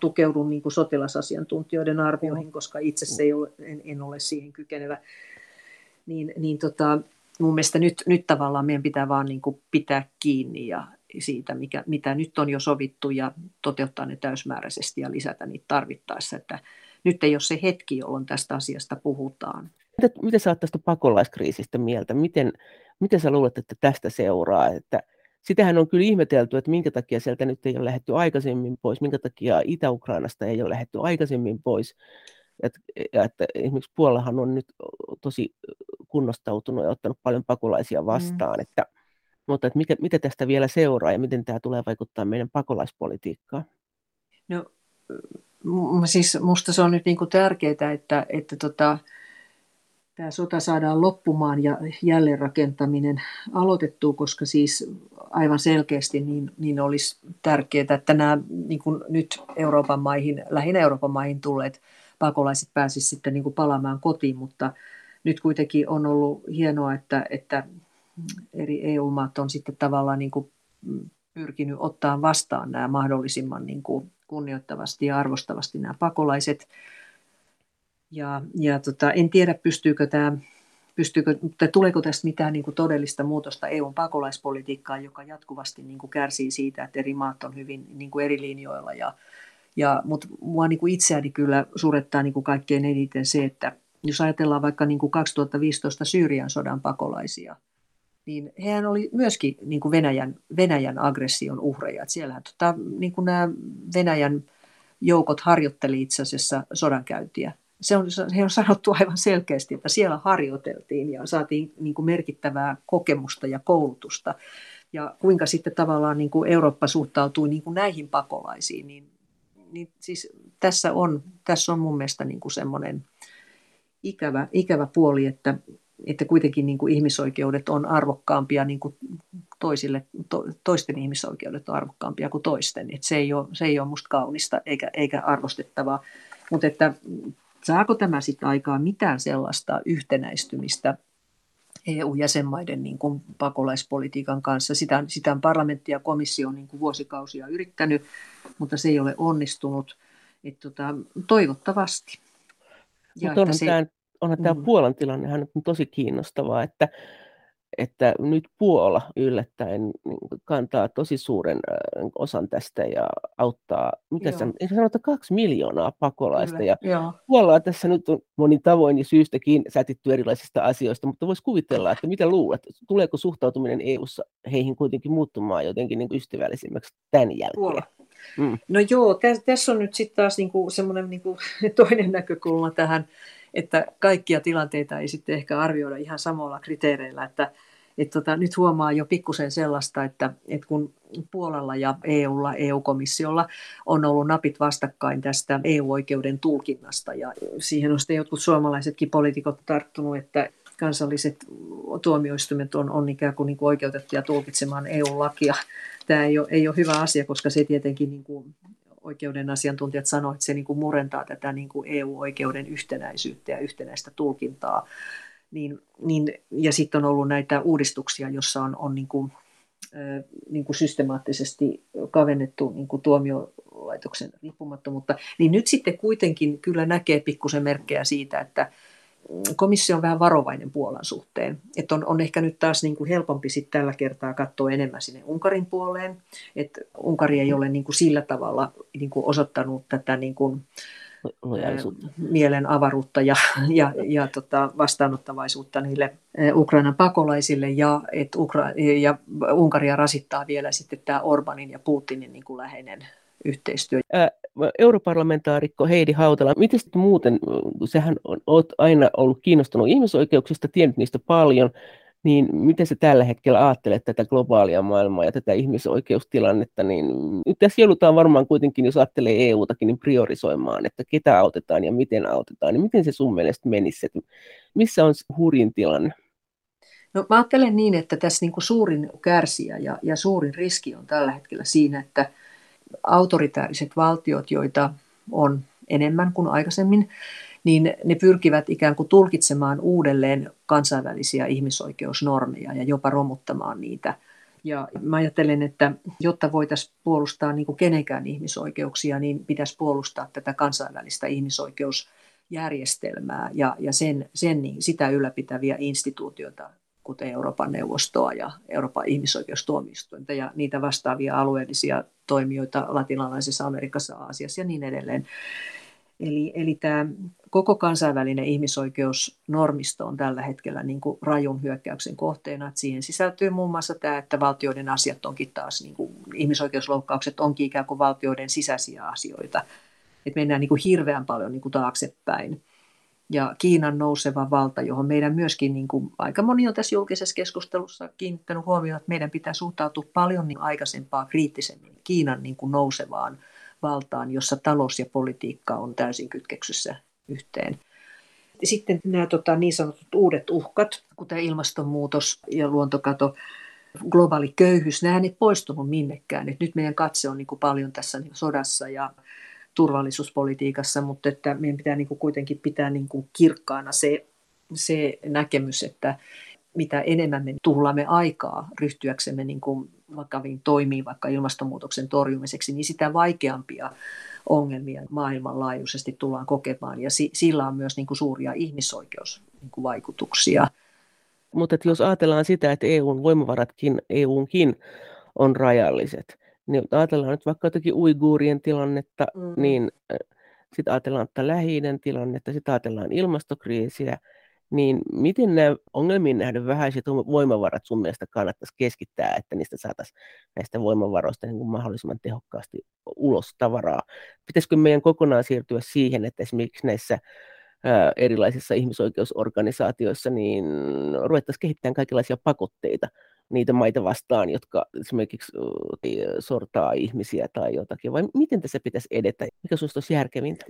tukeudun niin kuin sotilasasiantuntijoiden arvioihin, koska itse se ei ole, en ole siihen kykenevä. Mun mielestä nyt tavallaan meidän pitää vaan niin kuin pitää kiinni ja siitä, mitä nyt on jo sovittu ja toteuttaa ne täysmääräisesti ja lisätä niitä tarvittaessa. Että nyt ei ole se hetki, jolloin tästä asiasta puhutaan. Mitä sä oot tästä pakolaiskriisistä mieltä? Miten sä luulet, että tästä seuraa? Että sitähän on kyllä ihmetelty, että minkä takia sieltä nyt ei ole lähdetty aikaisemmin pois, minkä takia Itä-Ukrainasta ei ole lähdetty aikaisemmin pois. Että esimerkiksi Puolahan on nyt tosi kunnostautunut ja ottanut paljon pakolaisia vastaan. Mutta mitä tästä vielä seuraa ja miten tämä tulee vaikuttaa meidän pakolaispolitiikkaan? No, siis musta se on nyt niin kuin tärkeää, että tämä sota saadaan loppumaan ja jälleenrakentaminen aloitettua, koska siis aivan selkeästi niin olisi tärkeää, että nämä niin kuin nyt Euroopan maihin, lähinnä Euroopan maihin tulleet pakolaiset pääsisivät sitten niin kuin palaamaan kotiin, mutta nyt kuitenkin on ollut hienoa, että eri EU-maat on sitten tavallaan niin kuin pyrkinyt ottaa vastaan nämä mahdollisimman niin kuin kunnioittavasti ja arvostavasti nämä pakolaiset. En tiedä, tuleeko tästä mitään niin kuin todellista muutosta EUn pakolaispolitiikkaan, joka jatkuvasti niin kuin kärsii siitä, että eri maat on hyvin niin kuin eri linjoilla. Mutta minua niin kuin itseäni kyllä surettaa niin kuin kaikkein eniten se, että jos ajatellaan vaikka niin kuin 2015 Syyrian sodan pakolaisia, niin hehän oli myöskin niin kuin Venäjän aggression uhreja. Et siellähän niin kuin nämä Venäjän joukot harjoitteli itse asiassa sodankäyntiä. Se on sanottu aivan selkeästi, että siellä harjoiteltiin ja saatiin niin kuin merkittävää kokemusta ja koulutusta. Ja kuinka sitten tavallaan niin kuin Eurooppa suhtautuu niin kuin näihin pakolaisiin, niin siis tässä on mun mielestä niin kuin semmoinen ikävä puoli, että kuitenkin niin kuin ihmisoikeudet on arvokkaampia niin kuin toisten ihmisoikeudet on arvokkaampia kuin toisten. Et se ei ole musta kaunista eikä arvostettavaa, mutta että saako tämä sitten aikaan mitään sellaista yhtenäistymistä EU-jäsenmaiden niin kuin pakolaispolitiikan kanssa? Sitä on parlamentti ja komissio niin kuin vuosikausia yrittänyt, mutta se ei ole onnistunut. Toivottavasti. Onhan tämä Puolan tilannehan on tosi kiinnostavaa, että nyt Puola yllättäen kantaa tosi suuren osan tästä ja auttaa, mitä sanotaan, 2 miljoonaa pakolaista. Kyllä, ja Puolaa tässä nyt on monin tavoin ja syystäkin sätitty erilaisista asioista, mutta voisi kuvitella, että mitä luulet, tuleeko suhtautuminen EU:ssa heihin kuitenkin muuttumaan jotenkin niin kuin ystävällisemmäksi tämän jälkeen? Puola. No joo, tässä on nyt sitten taas niinku semmoinen niinku toinen näkökulma tähän, että kaikkia tilanteita ei sitten ehkä arvioida ihan samoilla kriteereillä, että nyt huomaa jo pikkusen sellaista, että kun Puolalla ja EUlla, EU-komissiolla on ollut napit vastakkain tästä EU-oikeuden tulkinnasta, ja siihen on sitten jotkut suomalaisetkin poliitikot tarttunut, että kansalliset tuomioistuimet on ikään kuin oikeutettuja tulkitsemaan EU-lakia. Tämä ei ole hyvä asia, koska se tietenkin niin kuin oikeuden asiantuntijat sanoivat, että se niin kuin murentaa tätä niin kuin EU-oikeuden yhtenäisyyttä ja yhtenäistä tulkintaa. ja sitten on ollut näitä uudistuksia, jossa on niin kuin systemaattisesti kavennettu niin kuin tuomiolaitoksen riippumattomuutta, niin nyt sitten kuitenkin kyllä näkee pikkusen merkkejä siitä, että komissio on vähän varovainen Puolan suhteen. Että on ehkä nyt taas niin kuin helpompi sitten tällä kertaa katsoa enemmän sinne Unkarin puoleen. Että Unkari ei ole niin kuin sillä tavalla niin kuin osoittanut tätä niin kuin mielen avaruutta ja vastaanottavaisuutta niille Ukrainan pakolaisille ja Unkaria rasittaa vielä sitten tämä Orbanin ja Putinin niin kuin läheinen yhteistyö. Europarlamentaarikko Heidi Hautala, miten sitten muuten, sehän olet aina ollut kiinnostunut ihmisoikeuksista, tiennyt niistä paljon, niin miten sä tällä hetkellä ajattelet tätä globaalia maailmaa ja tätä ihmisoikeustilannetta, niin nyt tässä joudutaan varmaan kuitenkin, jos ajattelee EU-takin, niin priorisoimaan, että ketä autetaan ja miten autetaan, niin miten se sun mielestä menisi, että missä on hurjin tilanne? No mä ajattelen niin, että tässä niin kuin suurin kärsijä ja suurin riski on tällä hetkellä siinä, että autoritääriset valtiot, joita on enemmän kuin aikaisemmin, niin ne pyrkivät ikään kuin tulkitsemaan uudelleen kansainvälisiä ihmisoikeusnormeja ja jopa romuttamaan niitä. Ja mä ajattelen, että jotta voitaisiin puolustaa niin kuin kenenkään ihmisoikeuksia, niin pitäisi puolustaa tätä kansainvälistä ihmisoikeusjärjestelmää ja sitä ylläpitäviä instituutioita, kuten Euroopan neuvostoa ja Euroopan ihmisoikeustuomioistuinta ja niitä vastaavia alueellisia toimijoita latinalaisessa Amerikassa, Aasiassa ja niin edelleen. Eli tämä koko kansainvälinen ihmisoikeusnormisto on tällä hetkellä niin kuin rajun hyökkäyksen kohteena. Että siihen sisältyy muun muassa tämä, että valtioiden asiat onkin taas, niin kuin ihmisoikeusloukkaukset onkin ikään kuin valtioiden sisäisiä asioita. Että mennään niin kuin hirveän paljon niin kuin taaksepäin. Ja Kiinan nouseva valta, johon meidän myöskin, niin kuin aika moni on tässä julkisessa keskustelussa kiinnittänyt huomioon, että meidän pitää suhtautua paljon niin aikaisempaa kriittisemmin Kiinan niin kuin nousevaan valtaan, jossa talous ja politiikka on täysin kytkeksessä yhteen. Sitten nämä niin sanotut uudet uhkat, kuten ilmastonmuutos ja luontokato, globaali köyhyys, nämähän ei poistunut minnekään. Et nyt meidän katse on niin kuin paljon tässä niin sodassa ja turvallisuuspolitiikassa, mutta että meidän pitää niin kuin kuitenkin pitää niin kuin kirkkaana se näkemys, että mitä enemmän me tuhlaamme aikaa ryhtyäksemme niin kuin vakaviin toimiin vaikka ilmastonmuutoksen torjumiseksi, niin sitä vaikeampia ongelmia maailmanlaajuisesti tullaan kokemaan ja sillä on myös niin kuin suuria ihmisoikeusvaikutuksia. Mutta jos ajatellaan sitä, että EUn voimavaratkin, EUnkin on rajalliset, niin ajatellaan nyt vaikka jotakin uiguurien tilannetta, niin sitten ajatellaan että Lähi-idän tilannetta, sitten ajatellaan ilmastokriisiä, niin miten nämä ongelmiin nähden vähäiset voimavarat sun mielestä kannattaisi keskittää, että niistä saataisiin näistä voimavaroista niin kuin mahdollisimman tehokkaasti ulos tavaraa? Pitäisikö meidän kokonaan siirtyä siihen, että esimerkiksi näissä erilaisissa ihmisoikeusorganisaatioissa niin ruvettaisiin kehittämään kaikenlaisia pakotteita niitä maita vastaan, jotka esimerkiksi sortaa ihmisiä tai jotakin, vai miten tässä pitäisi edetä? Mikä sinusta olisi järkevintä?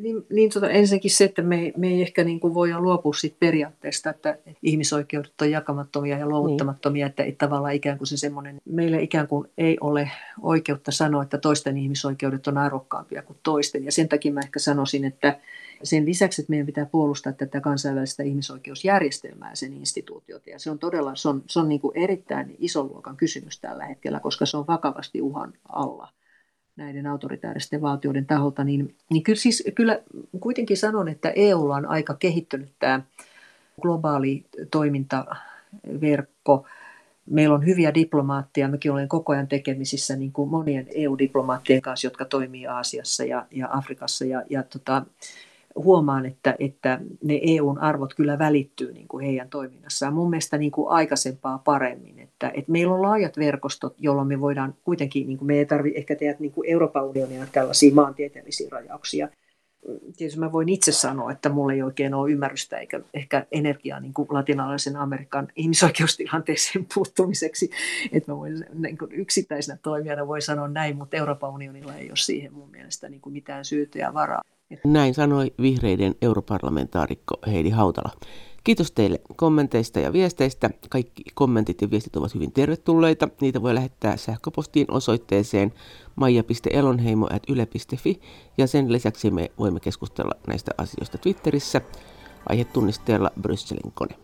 Ensinnäkin se, että me ei ehkä niin kuin voida luopua siitä periaatteesta, että ihmisoikeudet on jakamattomia ja luovuttamattomia, että tavallaan ikään kuin se semmoinen, meillä ikään kuin ei ole oikeutta sanoa, että toisten ihmisoikeudet on arvokkaampia kuin toisten, ja sen takia mä ehkä sanoisin, että sen lisäksi, että meidän pitää puolustaa tätä kansainvälistä ihmisoikeusjärjestelmää ja sen instituutiota. Ja se on todella se on niin kuin erittäin ison luokan kysymys tällä hetkellä, koska se on vakavasti uhan alla näiden autoritääristen valtioiden taholta. Niin kyllä kuitenkin sanon, että EUlla on aika kehittynyt tämä globaali toimintaverkko. Meillä on hyviä diplomaatteja. Mäkin olen koko ajan tekemisissä niin kuin monien EU-diplomaattien kanssa, jotka toimii Aasiassa ja Afrikassa huomaan, että ne EUn arvot kyllä välittyy niin kuin heidän toiminnassaan. Mun mielestä niin kuin aikaisempaa paremmin, että meillä on laajat verkostot, jolloin me voidaan kuitenkin, niin kuin me ei tarvitse ehkä tehdä niin kuin Euroopan unionia tällaisia maantieteellisiä rajauksia. Tietysti mä voin itse sanoa, että mulla ei oikein ole ymmärrystä eikä ehkä energiaa niin kuin latinalaisen Amerikan ihmisoikeustilanteeseen puuttumiseksi. Että mä voin niin kuin yksittäisenä toimijana voi sanoa näin, mutta Euroopan unionilla ei ole siihen mun mielestä niin kuin mitään syytä ja varaa. Näin sanoi vihreiden europarlamentaarikko Heidi Hautala. Kiitos teille kommenteista ja viesteistä. Kaikki kommentit ja viestit ovat hyvin tervetulleita. Niitä voi lähettää sähköpostiin osoitteeseen maija.elonheimo@yle.fi ja sen lisäksi me voimme keskustella näistä asioista Twitterissä aihetunnisteella brysselinkonne.